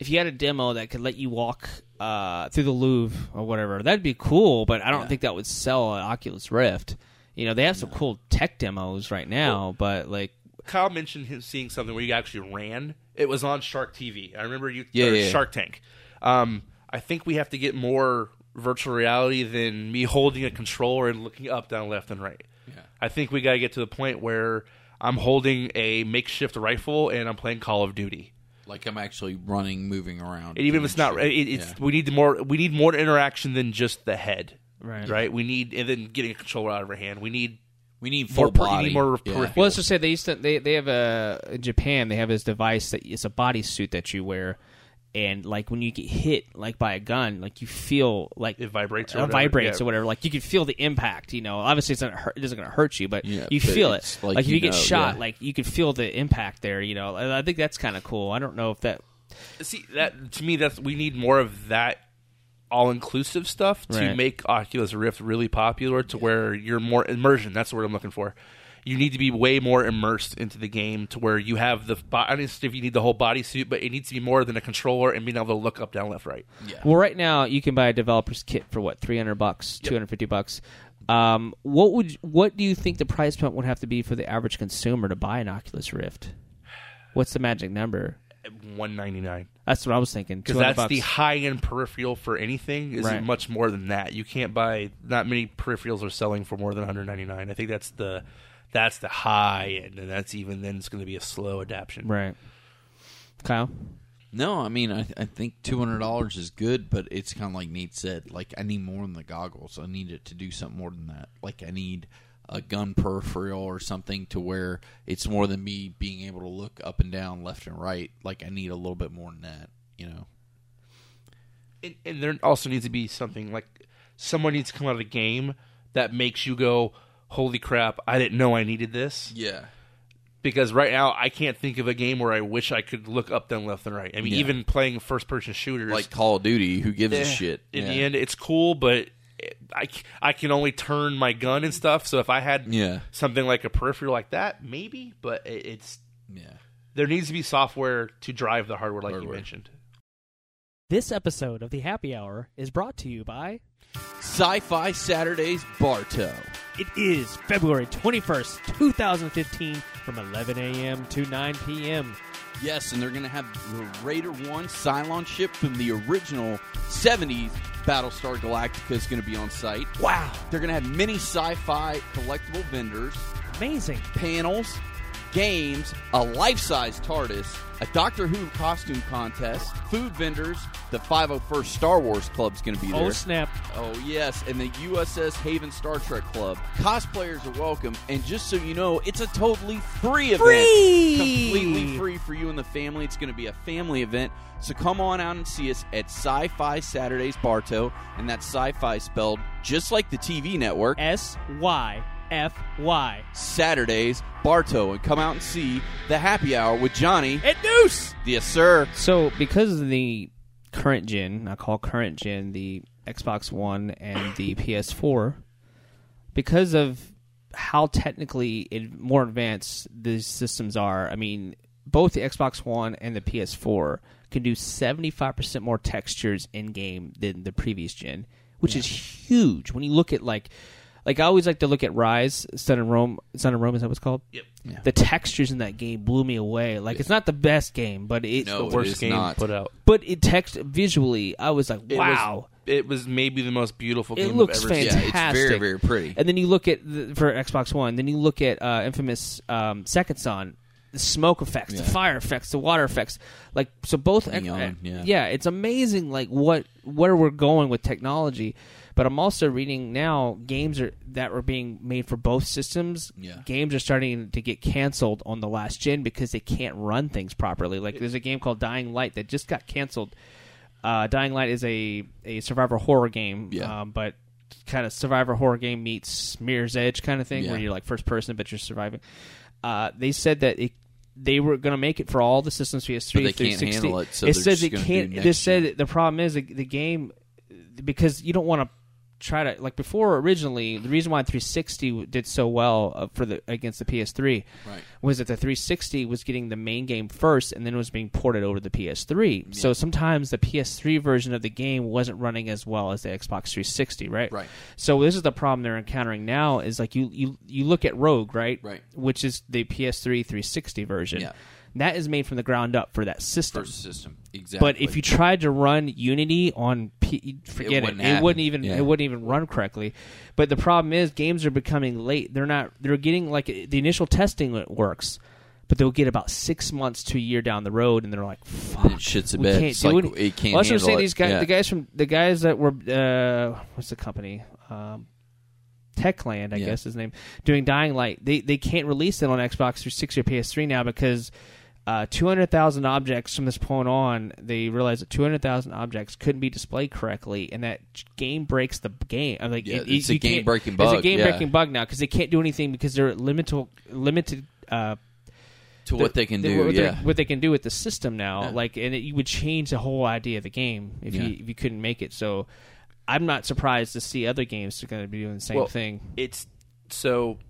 if you had a demo that could let you walk uh, through the Louvre or whatever, that'd be cool. But I don't yeah. think that would sell an Oculus Rift. You know, they have some no. cool tech demos right now, well, but like Kyle mentioned him seeing something where you actually ran. It was on Shark T V. I remember you yeah, yeah, Shark Tank. Um, I think we have to get more virtual reality than me holding a controller and looking up, down, left, and right. Yeah. I think we got to get to the point where I'm holding a makeshift rifle and I'm playing Call of Duty. Like I'm actually running, moving around. And even if it's not, it, it's yeah. we need more. We need more interaction than just the head, right? Right. We need, and then getting a controller out of her hand. We need. We need full more body. Need more yeah. Well, let's just say they used to. They they have a in Japan. They have this device that it's a bodysuit that you wear. And like when you get hit like by a gun, like you feel like it vibrates or whatever. vibrates yeah. or whatever. Like you can feel the impact. You know, obviously it's not hurt, it isn't going to hurt you, but yeah, you but feel it. Like, like if you, you get know, shot, yeah. like you can feel the impact there. You know, and I think that's kind of cool. I don't know if that. See, that to me, that's we need more of that all-inclusive stuff to right. make Oculus Rift really popular. To yeah. where you're more immersion. That's the word I'm looking for. You need to be way more immersed into the game to where you have the bo- – I don't know if you need the whole bodysuit, but it needs to be more than a controller and being able to look up, down, left, right. Yeah. Well, right now you can buy a developer's kit for, what, three hundred bucks, yep. two hundred fifty bucks. Um, what would what do you think the price point would have to be for the average consumer to buy an Oculus Rift? What's the magic number? one ninety-nine. That's what I was thinking. Because that's bucks. The high-end peripheral for anything is right. much more than that. You can't buy – not many peripherals are selling for more than one ninety-nine. I think that's the – That's the high end, and that's even then it's going to be a slow adoption. Right. Kyle? No, I mean, I, th- I think two hundred dollars is good, but it's kind of like Nate said. Like, I need more than the goggles. I need it to do something more than that. Like, I need a gun peripheral or something to where it's more than me being able to look up and down, left and right. Like, I need a little bit more than that, you know. And, and there also needs to be something, like, someone needs to come out of the game that makes you go, holy crap, I didn't know I needed this. Yeah. Because right now, I can't think of a game where I wish I could look up, then left, and right. I mean, yeah. even playing first-person shooters. Like Call of Duty, who gives eh, a shit? In yeah. the end, it's cool, but I, I can only turn my gun and stuff. So if I had yeah. something like a peripheral like that, maybe. But it's yeah. there needs to be software to drive the hardware, like hardware. You mentioned. This episode of The Happy Hour is brought to you by Sci-Fi Saturdays Bartow. It is February twenty-first, twenty fifteen, from eleven a.m. to nine p.m. Yes, and they're going to have the Raider one Cylon ship from the original seventies Battlestar Galactica is going to be on site. Wow. They're going to have many sci-fi collectible vendors. Amazing. Panels. games, a life-size TARDIS, a Doctor Who costume contest, food vendors, the five oh first Star Wars Club's going to be there. Oh, snap. Oh, yes, and the U S S Haven Star Trek Club. Cosplayers are welcome, and just so you know, it's a totally free, free. event. Completely free for you and the family. It's going to be a family event, so come on out and see us at Sci-Fi Saturdays Bartow, and that's Sci-Fi spelled just like the T V network. S Y F Y Saturdays, Bartow, and come out and see the happy hour with Johnny and Deuce. Yes, sir. So, because of the current gen, I call current gen the Xbox One and the P S four, because of how technically more advanced these systems are, I mean, both the Xbox One and the P S four can do seventy-five percent more textures in-game than the previous gen, which yeah. is huge. When you look at, like... Like, I always like to look at Rise, Sun and Rome. Sun and Rome, is that what it's called? Yep. Yeah. The textures in that game blew me away. Like, it's not the best game, but it's no, the worst it game not. put out. But it text visually, I was like, wow. It was, it was maybe the most beautiful game I've ever seen. It looks fantastic. Yeah, it's very, very pretty. And then you look at, the, for Xbox One, then you look at uh, Infamous um, Second Son, the smoke effects, yeah. the fire effects, the water effects. Like, so both... Neon, yeah. yeah, it's amazing, like, what where we're going with technology. But I'm also reading now games are, that were being made for both systems. Yeah. Games are starting to get canceled on the last gen because they can't run things properly. Like, there's a game called Dying Light that just got canceled. Uh, Dying Light is a, a survivor horror game, yeah. um, but kind of survivor horror game meets Mirror's Edge kind of thing, yeah. where you're like first person, but you're surviving. Uh, they said that it, they were going to make it for all the systems, P S three but they through can't sixty. Handle it, so it says it can't. It said that the problem is the, the game, because you don't want to. Try to like before originally the reason why three sixty did so well uh, for the against the P S three right. was that the three sixty was getting the main game first and then it was being ported over to the P S three. Yeah. So sometimes the P S three version of the game wasn't running as well as the Xbox three sixty, right? Right. So this is the problem they're encountering now is like you you you look at Rogue, right? Right. Which is the P S three three sixty version. Yeah. That is made from the ground up for that system. For system, exactly. But if you tried to run Unity on, P- forget it. Wouldn't it. it wouldn't even. Yeah. It wouldn't even run correctly. But the problem is, games are becoming late. They're not. They're getting like the initial testing works, but they'll get about six months to a year down the road, and they're like, "Fuck, it shit's a bit. Can't it's do like, it. it can't." Well, that's what I'm saying. These guys, yeah. the guys from the guys that were uh, what's the company? Um, Techland, I yeah. guess his name. Doing Dying Light, they they can't release it on Xbox three sixty or P S three now because. Uh, two hundred thousand objects from this point on, they realized that two hundred thousand objects couldn't be displayed correctly, and that game breaks the game. I'm like, yeah, it, it's, it, a game breaking bug. It's a game-breaking yeah. bug now, because they can't do anything because they're limited, limited uh, to the, what they can the, do. What, yeah. what they can do with the system now, yeah. like, and it, you would change the whole idea of the game if, yeah. you, if you couldn't make it. So I'm not surprised to see other games are going to be doing the same well, thing. It's so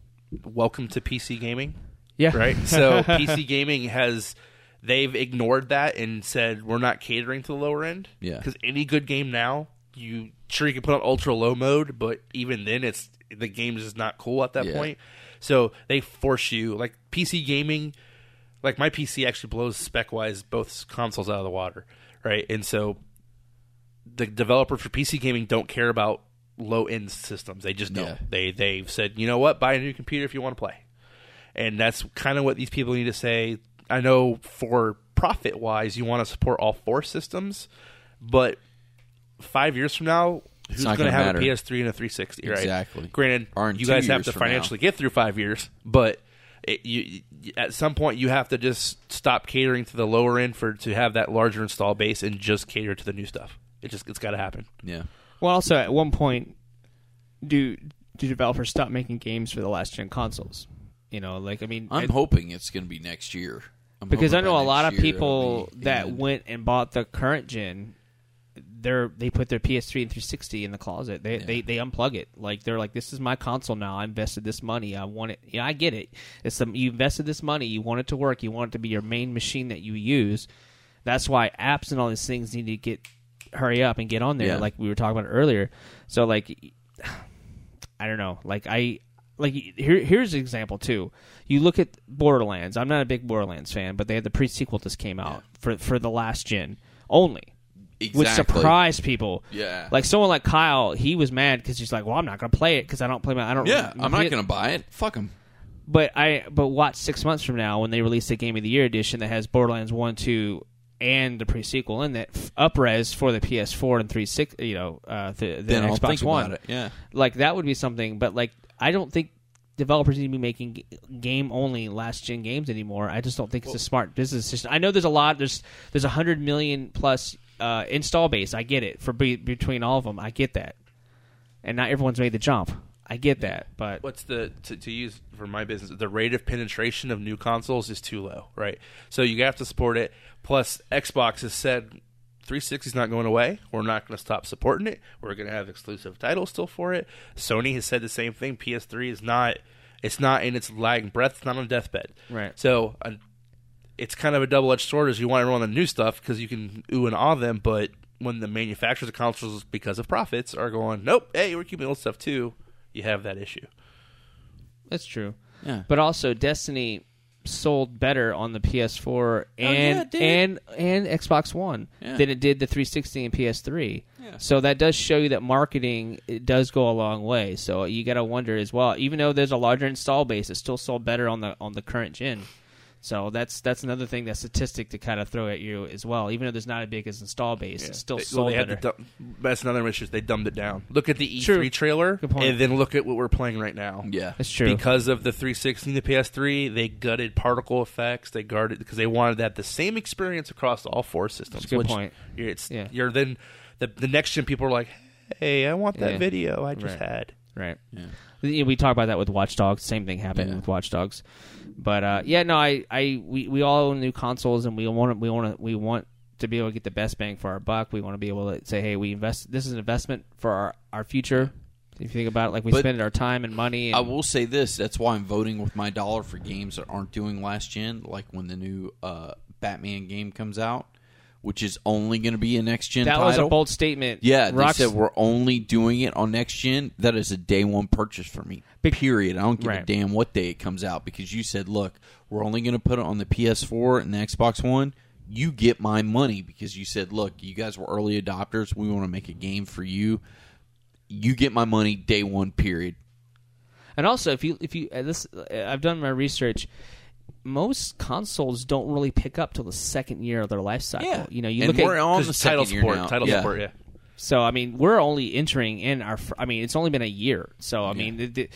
welcome to P C gaming. Yeah. Right? So P C gaming has, they've ignored that and said, we're not catering to the lower end. Yeah. Because any good game now, you sure you can put on ultra low mode, but even then, it's the game's just not cool at that yeah. point. So they force you, like P C gaming, like my P C actually blows spec-wise both consoles out of the water. Right? And so the developers for P C gaming don't care about low-end systems. They just don't. Yeah. They, they've said, you know what? Buy a new computer if you want to play. And that's kind of what these people need to say. I know for profit-wise, you want to support all four systems, but five years from now, who's going to have matter. a P S three and a three sixty, right? Exactly. Granted, you guys have to financially now. get through five years, but it, you, at some point, you have to just stop catering to the lower end for to have that larger install base and just cater to the new stuff. It just, it's got to happen. Yeah. Well, also, at one point, do, do developers stop making games for the last-gen consoles? You know, like I mean, I'm it, hoping it's going to be next year I'm because I know a lot of people that ended. went and bought the current gen. They're they put their P S three and three sixty in the closet. They yeah. they they unplug it. Like they're like, this is my console now. I invested this money. I want it. Yeah, I get it. It's some you invested this money. You want it to work. You want it to be your main machine that you use. That's why apps and all these things need to get hurry up and get on there. Yeah. Like we were talking about earlier. So like, I don't know. Like I. Like here, here's an example too. You look at Borderlands. I'm not a big Borderlands fan, but they had the pre-sequel that just came out yeah. for for the last gen only, exactly. which surprised people. Yeah, like someone like Kyle, he was mad because he's like, "Well, I'm not going to play it because I don't play my I don't. Yeah, I'm not going to buy it. Fuck him." But I but watch six months from now when they release the Game of the Year edition that has Borderlands one, two, and the pre-sequel in that up-res for the P S four and three sixty, you know, uh, the, the then Xbox I'll think One. About it. Yeah. Like, that would be something, but, like, I don't think developers need to be making g- game-only last-gen games anymore. I just don't think well, it's a smart business decision. I know there's a lot, there's there's one hundred million plus uh, install base. I get it, for be- between all of them. I get that. And not everyone's made the jump. I get that, but what's the to, to use for my business? The rate of penetration of new consoles is too low, right? So you have to support it. Plus, Xbox has said three sixty is not going away. We're not going to stop supporting it. We're going to have exclusive titles still for it. Sony has said the same thing. P S three is not. It's not in its lagging breath. It's not on deathbed. Right. So uh, it's kind of a double-edged sword. As you want to run on the new stuff because you can ooh and ah them, but when the manufacturers of consoles, because of profits, are going, nope, hey, we're keeping old stuff too. You have that issue. That's true. Yeah. But also, Destiny sold better on the P S four and oh, yeah, and and Xbox One yeah. than it did the three sixty and P S three. Yeah. So that does show you that marketing it does go a long way. So you got to wonder as well. Even though there's a larger install base, it still sold better on the on the current gen. So that's that's another thing, that statistic to kind of throw at you as well. Even though there's not a big as install base, yeah. it's still they, sold well, they better. Dumb, that's another issue. They dumbed it down. Look at the E three true. Trailer, and then look at what we're playing right now. Yeah, that's true. Because of the three sixty and the P S three, they gutted particle effects. They guarded because they wanted that the same experience across all four systems. That's a good which point. You're, it's, yeah. you're then the, the next gen people are like, hey, I want that yeah. video I just right. had. Right. Yeah. We talk about that with Watch Dogs. Same thing happened yeah. with Watch Dogs. But uh, yeah, no, I, I we, we all own new consoles, and we want we want we want to be able to get the best bang for our buck. We want to be able to say, hey, we invest. This is an investment for our, our future. If you think about it, like we but spend our time and money. And I will say this: that's why I'm voting with my dollar for games that aren't doing last gen. Like when the new uh, Batman game comes out, which is only going to be a next gen. That title. was a bold statement. Yeah, Rock they said we're only doing it on next gen. That is a day one purchase for me. Big, period. I don't give right. a damn what day it comes out because you said, look, we're only going to put it on the P S four and the Xbox One. You get my money because you said, look, you guys were early adopters. We want to make a game for you. You get my money day one. Period. And also, if you if you uh, this, uh, I've done my research. Most consoles don't really pick up till the second year of their life cycle. Yeah. You know, you and look we're at on the title support, title yeah. support, yeah. So I mean, we're only entering in our. I mean, it's only been a year. So I yeah. mean, the, the,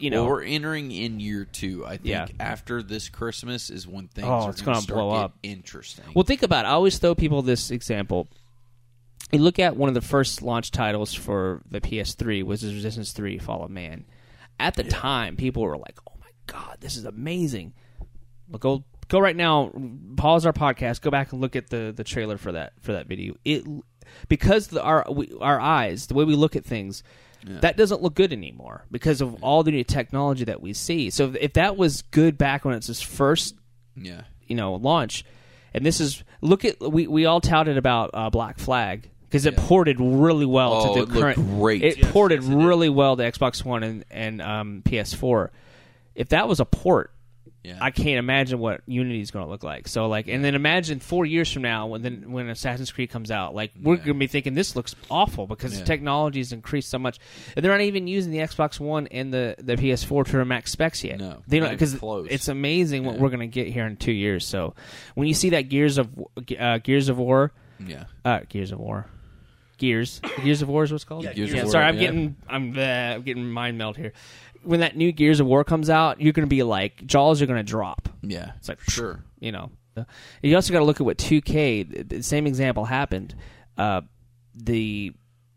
you know, well, we're entering in year two. I think yeah. after this Christmas is when things oh, are going to blow up. Interesting. Well, think about it. I always throw people this example. You look at one of the first launch titles for the P S three was Resistance three: Fall of Man. At the yeah. time, people were like, God, this is amazing. But go go right now, pause our podcast, go back and look at the, the trailer for that for that video. It because the, our we, our eyes, the way we look at things, yeah. that doesn't look good anymore because of yeah. all the new technology that we see. So if, if that was good back when it's its first, yeah. you know, launch, and this is look at we, we all touted about uh, Black Flag. Because it yeah. ported really well oh, to the it current. Great. It yes, ported yes, it really did. well to Xbox One and and um, P S four. If that was a port, yeah. I can't imagine what Unity is going to look like. So, like, and then imagine four years from now when then when Assassin's Creed comes out, like we're yeah. going to be thinking this looks awful because yeah. the technology has increased so much, and they're not even using the Xbox One and the, the P S four to their max specs yet. No, they don't because it's amazing yeah. what we're going to get here in two years. So, when you see that Gears of uh, Gears of War, yeah, uh, Gears of War. Gears, Gears of War is what's called. Yeah, Gears yeah, of War, sorry, I'm yeah. getting, I'm, uh, I'm getting mind meld here. When that new Gears of War comes out, you're going to be like jaws are going to drop. Yeah, it's like sure, you know. You also got to look at what two K. The same example happened. Uh, the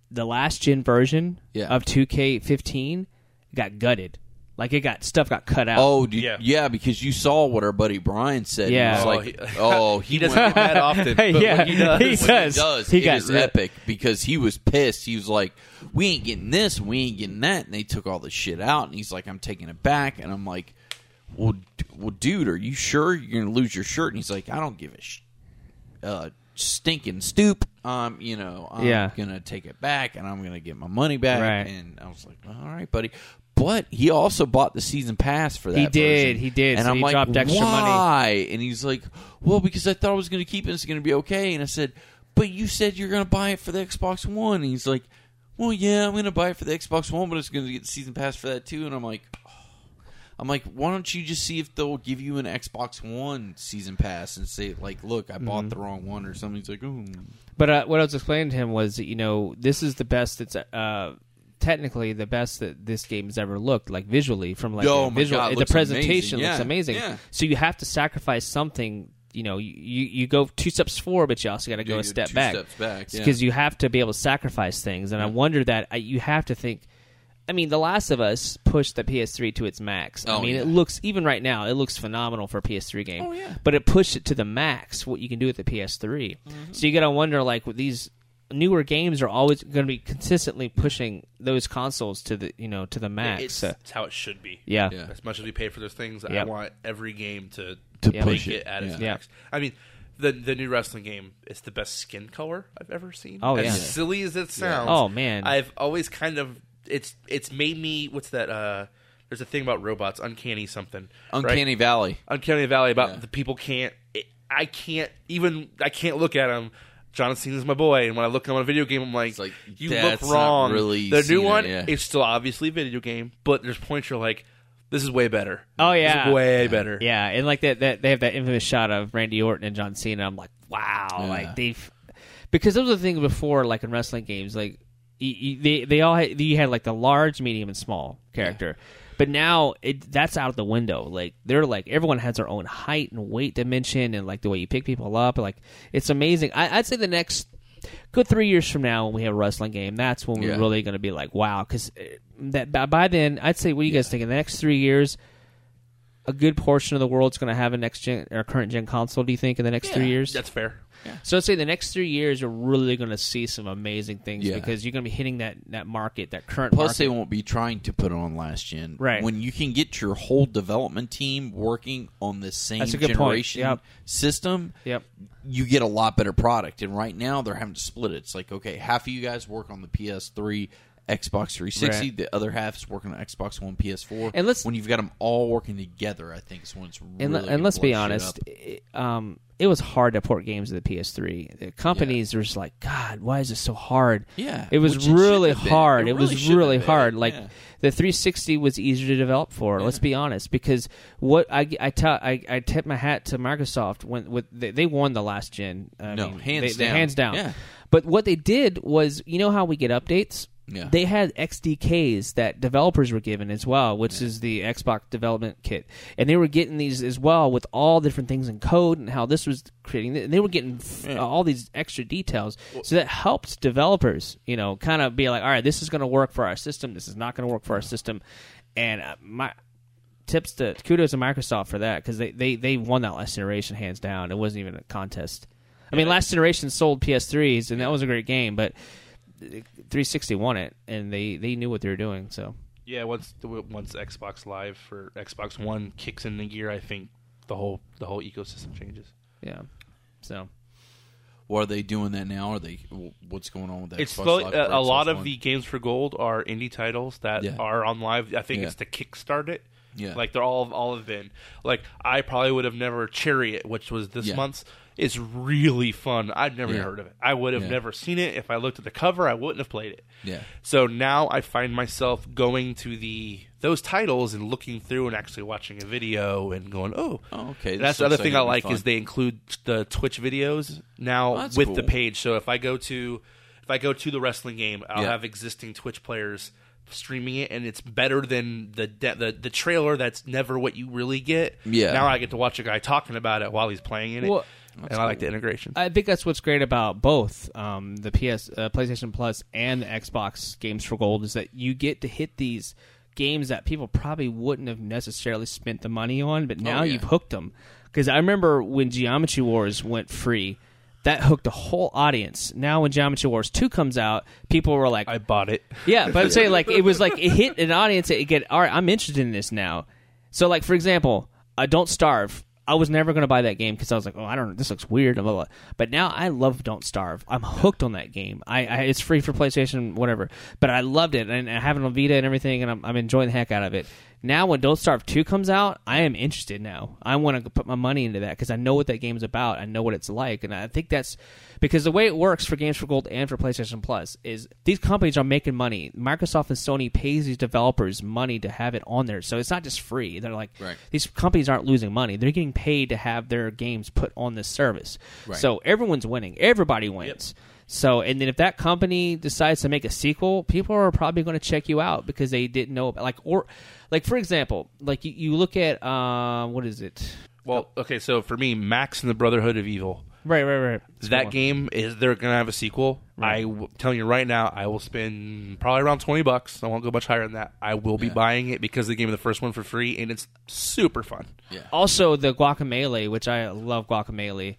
the last gen version yeah. of two K fifteen got gutted. Like it got stuff got cut out. Oh, dude, yeah. yeah, because you saw what our buddy Brian said. Yeah, he was like, oh, he, he doesn't do that often. But yeah, when he does. He does. He, does, he it got is ripped. Epic because he was pissed. He was like, "We ain't getting this. We ain't getting that." And they took all the shit out. And he's like, "I'm taking it back." And I'm like, "Well, d- well, dude, are you sure you're gonna lose your shirt?" And he's like, "I don't give a sh- uh, stinking stoop. Um, you know, I'm yeah. gonna take it back, and I'm gonna get my money back." Right. And I was like, "All right, buddy." But he also bought the season pass for that. He did, version. he did. And so I'm he like, dropped extra why? Money. And he's like, well, because I thought I was going to keep it. It's going to be okay. And I said, but you said you're going to buy it for the Xbox One. And he's like, well, yeah, I'm going to buy it for the Xbox One, but it's going to get the season pass for that too. And I'm like, oh. I'm like, why don't you just see if they'll give you an Xbox One season pass and say, like, look, I bought mm-hmm. the wrong one or something. He's like, ooh. But uh, what I was explaining to him was, you know, this is the best that's uh, technically the best that this game's ever looked, like visually, from like oh, a visual, God, the presentation amazing. Yeah. looks amazing. Yeah. So you have to sacrifice something. You know, you, you go two steps forward, but you also got to go yeah, a step two back. Steps back, because yeah. you have to be able to sacrifice things. And yeah. I wonder that I, you have to think. I mean, The Last of Us pushed the P S three to its max. Oh, I mean, yeah. it looks even right now, it looks phenomenal for a P S three game. Oh, yeah. But it pushed it to the max what you can do with the P S three. Mm-hmm. So you got to wonder, like, with these newer games are always going to be consistently pushing those consoles to the you know to the max. It's, so. It's how it should be. Yeah. yeah. As much as we pay for those things, yep. I want every game to. To yeah, push it at its yeah. max. Yeah. I mean, the the new wrestling game is the best skin color I've ever seen. Oh, as yeah. silly as it sounds. Yeah. Oh, man. I've always kind of... It's it's made me... What's that? Uh, there's a thing about robots. Uncanny something. Uncanny right? Valley. Uncanny Valley about yeah. the people can't... It, I can't even... I can't look at them. John Cena's my boy. And when I look at a video game, I'm like, like you look wrong. Really the new Cena, one, yeah. it's still obviously a video game. But there's points you're like... This is way better. Oh, yeah. This is way better. Yeah, and like that, that they have that infamous shot of Randy Orton and John Cena. I'm like, wow. Yeah. Like they've Because those are the things before, like in wrestling games, like you, you, they, they all had, you had like the large, medium, and small character. Yeah. But now it, that's out the window. Like they're like everyone has their own height and weight dimension and like the way you pick people up. Like it's amazing. I, I'd say the next good three years from now when we have a wrestling game, that's when we're yeah. really going to be like, wow. Because that by, by then, I'd say, what do you yeah. guys think? In the next three years, a good portion of the world's going to have a next gen or current gen console, do you think, in the next yeah, three years? That's fair. Yeah. So I'd say the next three years are really going to see some amazing things yeah. because you're going to be hitting that, that market, that current Plus market. Plus, they won't be trying to put on last gen. Right. When you can get your whole development team working on the same generation yep. system, yep. you get a lot better product. And right now, they're having to split it. It's like, okay, half of you guys work on the P S three, Xbox three sixty, right. the other half's working on Xbox One, P S four. And let's, when you've got them all working together, I think is when it's really and, and let's be honest, it, um, it was hard to port games to the P S three. The companies yeah. were just like, God, why is this so hard? Yeah, it was really hard. It, it really was really hard. Like yeah. the three sixty was easier to develop for. Yeah. Let's be honest, because what I I, t- I I tip my hat to Microsoft when with they, they won the last gen. I no, mean, hands they, down, hands down. Yeah. But what they did was, you know how we get updates. Yeah. They had X D Ks that developers were given as well, which yeah. is the Xbox development kit. And they were getting these as well with all different things in code and how this was creating. And they were getting yeah. all these extra details. So that helped developers, you know, kind of be like, all right, this is going to work for our system. This is not going to work for our system. And my tips to kudos to Microsoft for that because they, they, they won that last generation hands down. It wasn't even a contest. I mean, last generation sold P S threes, and that was a great game, but... three sixty won it, and they, they knew what they were doing. So yeah, once once Xbox Live for Xbox One kicks in the gear, I think the whole the whole ecosystem changes. Yeah. So, well, are they doing that now? Are they what's going on with that? It's Xbox slowly, Live? A lot of the Games for Gold are indie titles that yeah. are on Live. I think yeah. it's to kickstart it. Yeah. Like they're all all have been. Like I probably would have never Chariot, which was this yeah. month's. It's really fun. I've never yeah. heard of it. I would have yeah. never seen it. If I looked at the cover, I wouldn't have played it. Yeah. So now I find myself going to the those titles and looking through and actually watching a video and going, oh, oh okay. That's the other thing I like fun. Is they include the Twitch videos now oh, with cool. the page. So if I go to if I go to the wrestling game, I'll yeah. have existing Twitch players streaming it, and it's better than the, de- the the trailer that's never what you really get. Yeah. Now I get to watch a guy talking about it while he's playing in it. Well, That's and cool. I like the integration. I think that's what's great about both um, the P S, uh, PlayStation Plus and the Xbox Games for Gold is that you get to hit these games that people probably wouldn't have necessarily spent the money on, but now oh, yeah. you've hooked them. Because I remember when Geometry Wars went free, that hooked a whole audience. Now when Geometry Wars two comes out, people were like... I bought it. Yeah, but I'm saying like it was like it hit an audience. It get, all right, I'm interested in this now. So like for example, uh, Don't Starve. I was never going to buy that game because I was like, oh, I don't know. This looks weird. Blah, blah, blah. But now I love Don't Starve. I'm hooked on that game. I, I It's free for PlayStation, whatever. But I loved it, and I have it on Vita and everything, and I'm, I'm enjoying the heck out of it. now when Don't Starve two comes out, I am interested now. I want to put my money into that because I know what that game's about. I know what it's like. And I think that's because the way it works for Games for Gold and for PlayStation Plus is these companies are making money. Microsoft and Sony pays these developers money to have it on there. So it's not just free. They're like, right. These companies aren't losing money. They're getting paid to have their games put on this service. Right. So everyone's winning. Everybody wins. Yep. So, and then if that company decides to make a sequel, people are probably going to check you out because they didn't know about, like, or, like, for example, like, you, you look at, uh, what is it? Well, okay, so for me, Max and the Brotherhood of Evil. Right, right, right. That's that game, is they're going to have a sequel. Right. I'm telling you right now, I will spend probably around twenty bucks. I won't go much higher than that. I will be yeah. buying it because they gave me the first one for free, and it's super fun. Yeah. Also, the Guacamelee, which I love Guacamelee.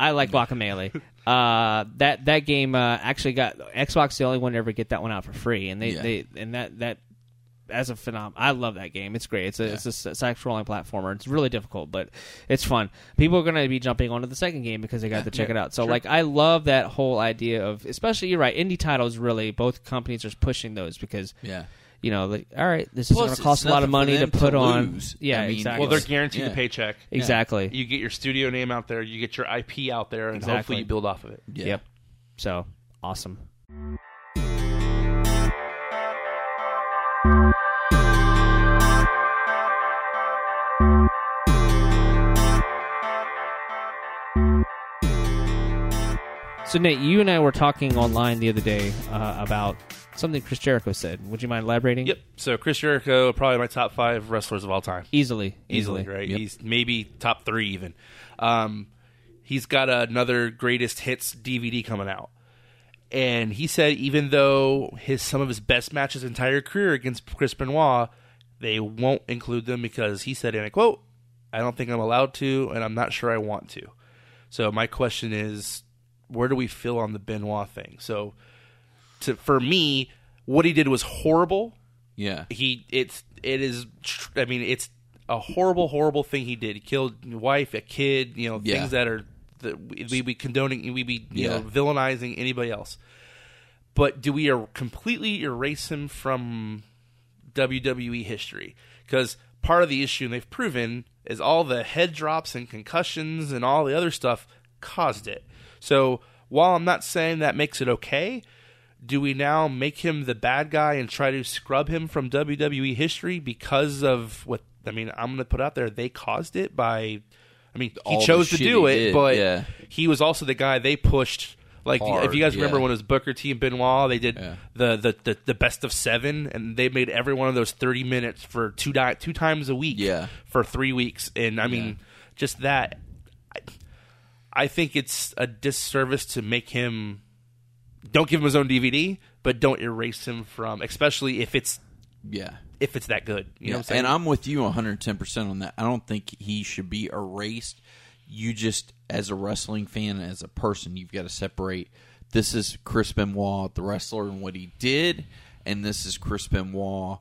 I like Guacamelee. Uh, that that game uh, actually got Xbox the only one to ever get that one out for free, and they, yeah. they and that that as a phenom. I love that game. It's great. It's a yeah. it's a side-scrolling platformer. It's really difficult, but it's fun. People are going to be jumping onto the second game because they got yeah, to check yeah, it out. So sure. like I love that whole idea of, especially you're right, indie titles. Really, both companies are pushing those because yeah. you know, like, all right, this Plus, is going to cost a lot of money to put to on. Lose. Yeah, I mean, exactly. Well, they're guaranteed yeah. the paycheck. Exactly. You get your studio name out there, you get your I P out there, and exactly. hopefully you build off of it. Yeah. Yep. So, awesome. So, Nate, you and I were talking online the other day uh, about something Chris Jericho said. Would you mind elaborating? Yep. So, Chris Jericho, probably my top five wrestlers of all time. Easily. Easily, easily right? Yep. He's maybe top three even. Um, he's got another Greatest Hits D V D coming out. And he said even though his some of his best matches entire career against Chris Benoit, they won't include them because he said, in a quote, "I don't think I'm allowed to, and I'm not sure I want to." So, my question is, where do we feel on the Benoit thing? So, to, for me, what he did was horrible. Yeah, he it's it is. I mean, it's a horrible, horrible thing he did. He killed a wife, a kid. You know, yeah. things that are that we be condoning, we be you yeah. know villainizing anybody else. But do we er- completely erase him from W W E history? Because part of the issue, and they've proven, is all the head drops and concussions and all the other stuff caused it. So while I'm not saying that makes it okay, do we now make him the bad guy and try to scrub him from W W E history because of what, I mean, I'm going to put out there, they caused it by, I mean, he All chose to do it, did. but yeah. he was also the guy they pushed. Like, Hard, if you guys remember yeah. when it was Booker T and Benoit, they did yeah. the, the, the, the best of seven, and they made every one of those thirty minutes for two, di- two times a week yeah. for three weeks. And, I mean, yeah. just that. I, I think it's a disservice to make him, don't give him his own D V D, but don't erase him from, especially if it's yeah, if it's that good. You yeah. know what I'm saying? And I'm with you one hundred ten percent on that. I don't think he should be erased. You just, as a wrestling fan, as a person, you've got to separate, this is Chris Benoit, the wrestler, and what he did, and this is Chris Benoit,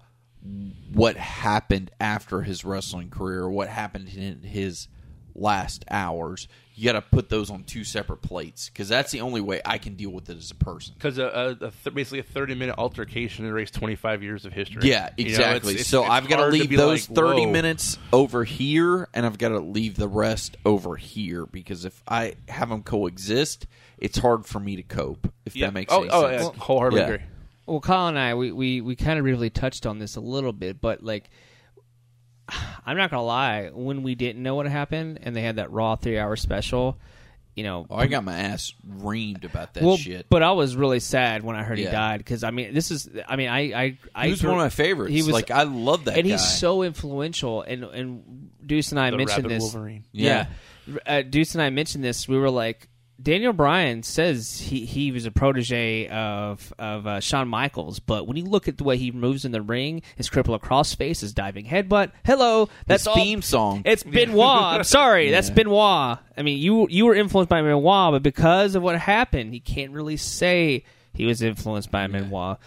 what happened after his wrestling career, what happened in his last hours. You got to put those on two separate plates because that's the only way I can deal with it as a person. Because a, a, a th- basically a thirty-minute altercation erased twenty-five years of history. Yeah, exactly. You know, it's, so it's, it's I've got to leave those like, thirty whoa. minutes over here, and I've got to leave the rest over here because if I have them coexist, it's hard for me to cope, if yeah. that makes oh, any oh, sense. Oh, yeah. Wholeheartedly yeah. agree. Well, Kyle and I, we, we, we kind of really touched on this a little bit, but like, I'm not going to lie, when we didn't know what happened and they had that Raw three-hour special, you know... Oh, I got my ass reamed about that well, shit. But I was really sad when I heard yeah. he died because, I mean, this is... I mean, I... I, I he was grew, one of my favorites. He was, like, I love that and guy. And he's so influential. And, and Deuce and I the mentioned this... Wolverine. Yeah. yeah. Uh, Deuce and I mentioned this. We were like, Daniel Bryan says he, he was a protege of of uh, Shawn Michaels, but when you look at the way he moves in the ring, his crippler crossface, his diving headbutt, hello, that's his theme all, song. It's Benoit. I'm sorry, yeah. that's Benoit. I mean, you you were influenced by Benoit, but because of what happened, he can't really say he was influenced by yeah. Benoit.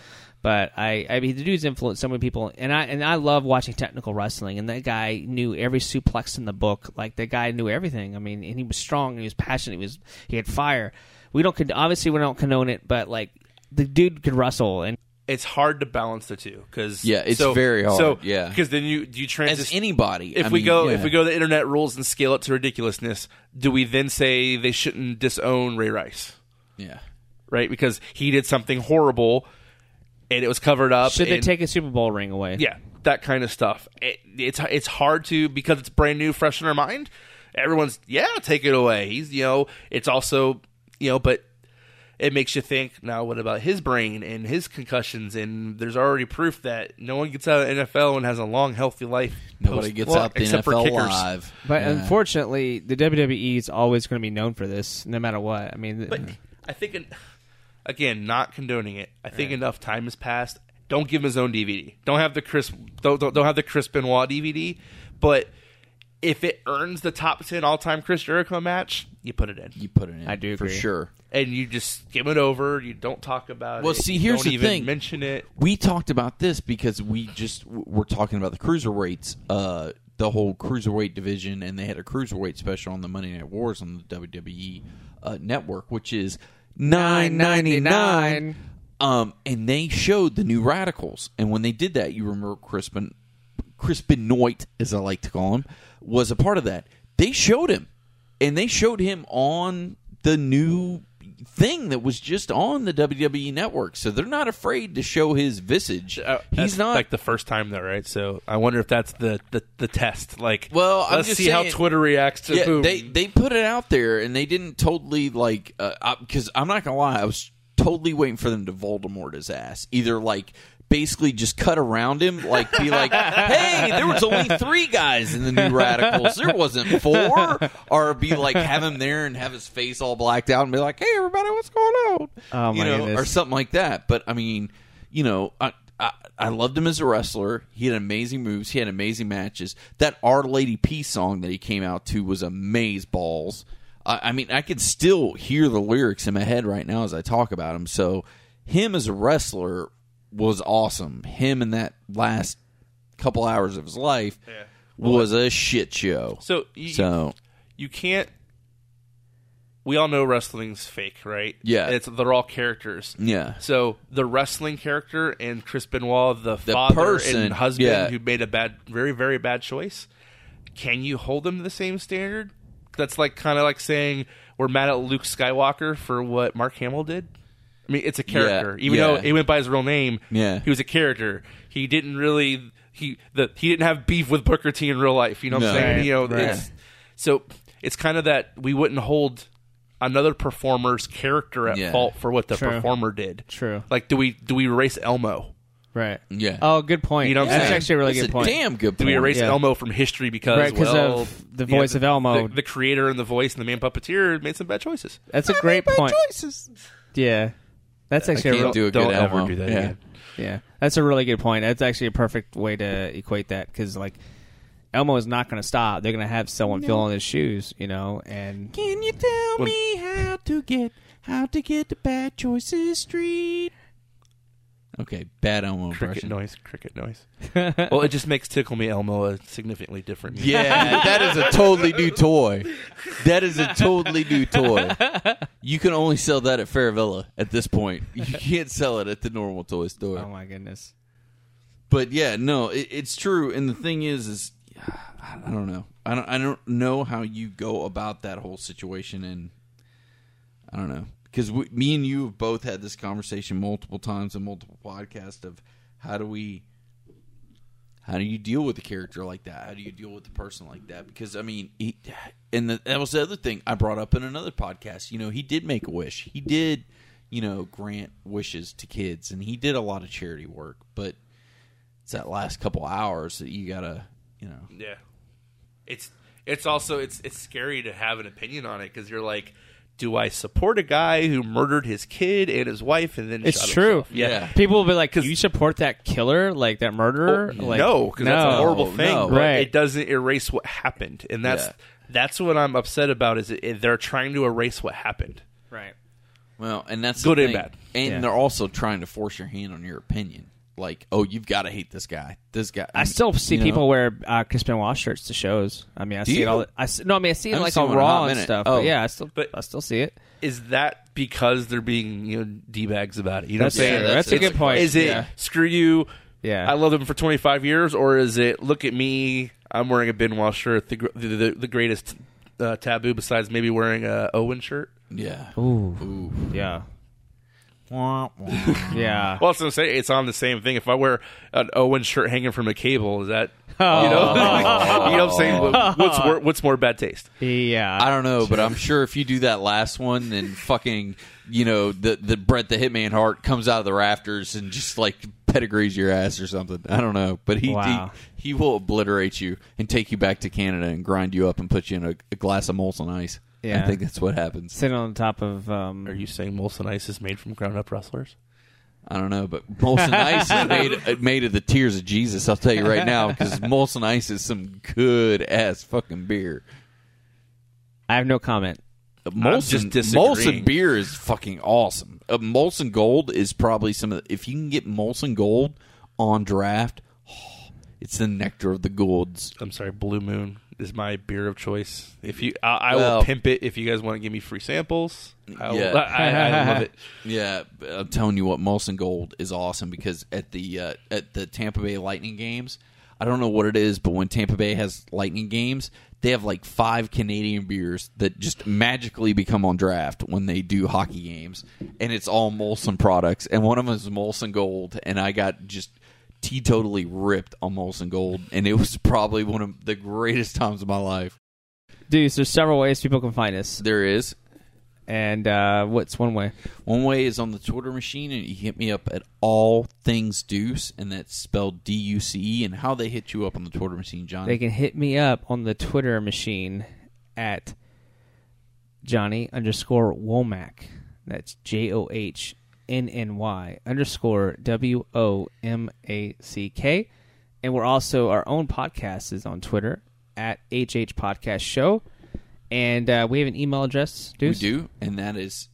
But I, I mean, the dude's influenced so many people, and I and I love watching technical wrestling. And that guy knew every suplex in the book. Like that guy knew everything. I mean, and he was strong, and he was passionate. He was he had fire. We don't obviously we don't condone it, but like the dude could wrestle, and it's hard to balance the two because yeah, it's so, very hard. So, yeah, because then you do you transition as anybody. If I we mean, go yeah. if we go the internet rules and scale it to ridiculousness, do we then say they shouldn't disown Ray Rice? Yeah, right. Because he did something horrible, and it was covered up. Should and, they take a Super Bowl ring away? Yeah, that kind of stuff. It, it's it's hard to because it's brand new, fresh in our mind. Everyone's yeah, take it away. He's you know, it's also you know, but. It makes you think, now what about his brain and his concussions? And there's already proof that no one gets out of the N F L and has a long, healthy life. Nobody post- gets well, out the N F L alive. But yeah. Unfortunately, the W W E is always going to be known for this, no matter what. I mean, but I think, again, not condoning it. I think right. enough time has passed. Don't give him his own D V D. Don't have the Chris. Don't don't, don't have the Chris Benoit D V D. But if it earns the top ten all-time Chris Jericho match, you put it in. You put it in. I do agree. For sure. And you just skim it over. You don't talk about well, it. Well, see, here's the thing. You don't even mention it. We talked about this because we just were talking about the cruiserweights, uh, the whole cruiserweight division, and they had a cruiserweight special on the Monday Night Wars on the W W E uh, network, which is nine ninety-nine. Um, and they showed the new Radicals. And when they did that, you remember Chris Ben- Chris Benoit, as I like to call him, was a part of that. They showed him. And they showed him on the new thing that was just on the W W E network. So they're not afraid to show his visage. Uh, He's not like the first time though, right? So I wonder if that's the, the, the test. Like well, let's see saying, how Twitter reacts to yeah, boom. They they put it out there and they didn't totally like uh, cuz I'm not going to lie, I was totally waiting for them to Voldemort his ass. Either like basically just cut around him, like be like, hey, there was only three guys in the new Radicals. There wasn't four. Or be like, have him there and have his face all blacked out and be like, hey, everybody, what's going on? Oh, you know, goodness. Or something like that. But, I mean, you know, I, I, I loved him as a wrestler. He had amazing moves. He had amazing matches. That Our Lady Peace song that he came out to was amazeballs. I, I mean, I can still hear the lyrics in my head right now as I talk about him. So him as a wrestler was awesome. Him in that last couple hours of his life yeah. well, was a shit show. So you, so, you can't. We all know wrestling's fake, right? Yeah, it's they're all characters. Yeah. So the wrestling character and Chris Benoit, the, the father person, and husband yeah. who made a bad, very, very bad choice. Can you hold them to the same standard? That's like kind of like saying we're mad at Luke Skywalker for what Mark Hamill did. I mean, it's a character. Yeah, Even yeah. though he went by his real name, yeah. he was a character. He didn't really he the he didn't have beef with Booker T in real life. You know what no, I'm saying? Right, you know, right. it's, so it's kind of that we wouldn't hold another performer's character at yeah. fault for what the True. performer did. True. Like, do we do we erase Elmo? Right. Yeah. Oh, good point. You know, what yeah. I'm saying? That's actually a really That's good a point. Damn good point. Do we erase yeah. Elmo from history because right, well, of the voice know, of Elmo, the, the creator and the voice and the man puppeteer made some bad choices. That's a I great made point. Bad choices. Yeah. That's actually I can't a real, do a good don't ever do that yeah. again. Yeah, that's a really good point. That's actually a perfect way to equate that because like Elmo is not going to stop. They're going to have someone no. filling his shoes, you know. And can you tell well, me how to get how to get the bad choices straight? Okay, bad Elmo cricket impression. noise, cricket noise. Well, it just makes Tickle Me Elmo a significantly different. Music. Yeah, that is a totally new toy. That is a totally new toy. You can only sell that at Fairvilla at this point. You can't sell it at the normal toy store. Oh my goodness. But yeah, no, it, it's true. And the thing is, is I don't know. I don't. I don't know how you go about that whole situation. And I don't know. Because me and you have both had this conversation multiple times in multiple podcasts of how do we, how do you deal with a character like that? How do you deal with a person like that? Because, I mean, he, and the, that was the other thing I brought up in another podcast. You know, he did make a wish. He did, you know, grant wishes to kids, and he did a lot of charity work. But it's that last couple hours that you got to, you know. Yeah. It's it's also it's it's scary to have an opinion on it because you're like, do I support a guy who murdered his kid and his wife and then it's shot true? Himself? Yeah. yeah, people will be like, "Do you support that killer, like that murderer?" Oh, like, no, because no, that's a horrible thing. No, right? It doesn't erase what happened, and that's yeah. that's what I'm upset about. Is it, they're trying to erase what happened? Right. Well, and that's good and bad, and yeah. they're also trying to force your hand on your opinion. like, oh, you've got to hate this guy. This guy. I, I mean, still see people know? wear uh, Chris Benoit shirts to shows. I mean, I Do see you? it all. I no, I mean, I see it I like on Raw and stuff. Oh. But yeah, I still, but I still see it. Is that because they're being you know d-bags about it? You know that's what I'm saying? True. That's, that's a good point. Is it yeah. screw you? Yeah, I love them for twenty-five years, or is it look at me? I'm wearing a Benoit shirt, the the, the, the greatest uh, taboo besides maybe wearing a Owen shirt. Yeah. Ooh. Ooh. Yeah. Yeah. Well, so say it's on the same thing. If I wear an Owen shirt hanging from a cable, is that oh. you know? you know what I'm saying? What's more, what's more bad taste? Yeah. I don't know, but I'm sure if you do that last one, then fucking you know the the Brett the Hitman Hart comes out of the rafters and just like pedigrees your ass or something. I don't know, but he wow. he, he will obliterate you and take you back to Canada and grind you up and put you in a, a glass of Molson Ice. Yeah. I think that's what happens. Sitting on top of... Um, Are you saying Molson Ice is made from ground-up wrestlers? I don't know, but Molson Ice is made, made of the tears of Jesus, I'll tell you right now, because Molson Ice is some good-ass fucking beer. I have no comment. Uh, Molson, Molson beer is fucking awesome. Uh, Molson Gold is probably some of the... If you can get Molson Gold on draft, oh, it's the nectar of the gods. I'm sorry, Blue Moon is my beer of choice. If you, I, I well, will pimp it. If you guys want to give me free samples, I, will, yeah. I, I, I love it. Yeah, I'm telling you what, Molson Gold is awesome because at the uh, at the Tampa Bay Lightning games, I don't know what it is, but when Tampa Bay has Lightning games, they have like five Canadian beers that just magically become on draft when they do hockey games, and it's all Molson products. And one of them is Molson Gold, and I got just teetotally ripped on Molson Gold, and it was probably one of the greatest times of my life. Dude, so there's several ways people can find us. There is. And uh, what's one way? One way is on the Twitter machine, and you hit me up at All Things Deuce, and that's spelled D U C E. And how they hit you up on the Twitter machine, John? They can hit me up on the Twitter machine at Johnny underscore Womack. That's J O H N N Y underscore W O M A C K. And we're also, our own podcast is on Twitter at H H Podcast Show. And uh, we have an email address, Deuce? We do, and that is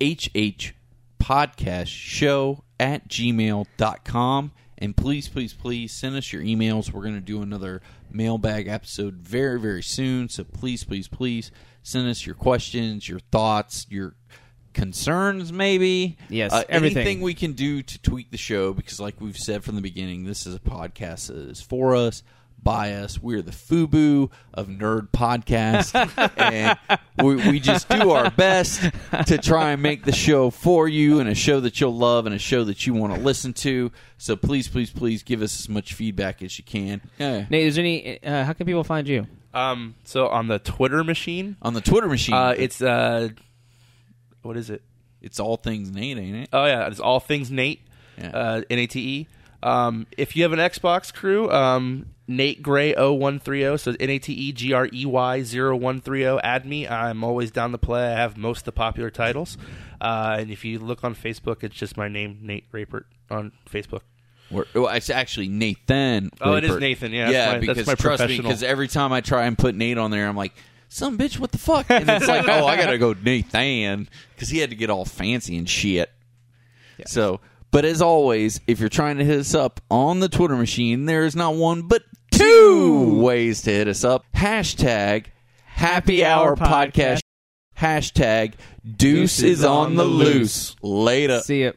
H H Podcast Show at gmail dot com. And please, please, please send us your emails. We're going to do another mailbag episode very, very soon. So please, please, please send us your questions, your thoughts, your concerns, maybe. Yes, uh, everything. Anything we can do to tweak the show, because like we've said from the beginning, this is a podcast that is for us, by us. We're the FUBU of nerd podcasts, and we, we just do our best to try and make the show for you, and a show that you'll love, and a show that you want to listen to. So please, please, please give us as much feedback as you can. Yeah. Nate, is there any? Uh, how can people find you? Um, so on the Twitter machine. On the Twitter machine, uh, it's. Uh, What is it? It's All Things Nate, ain't it? Oh, yeah. It's All Things Nate, yeah. uh, N A T E. Um, if you have an Xbox crew, um, Nate Gray oh one three oh, so N A T E G R E Y zero one three zero, add me. I'm always down to play. I have most of the popular titles. Uh, and if you look on Facebook, it's just my name, Nate Rapert, on Facebook. Or, well, it's actually Nathan Rapert. Oh, it is Nathan, yeah. Yeah, that's my, because that's my trust me, because every time I try and put Nate on there, I'm like, some bitch, what the fuck? And it's like, oh, I gotta go Nathan, because he had to get all fancy and shit. Yes. So, but as always, if you're trying to hit us up on the Twitter machine, there is not one but two ways to hit us up. Hashtag Happy, Happy Hour Podcast. Podcast. Hashtag Deuce, Deuce is on the loose. loose. Later. See ya.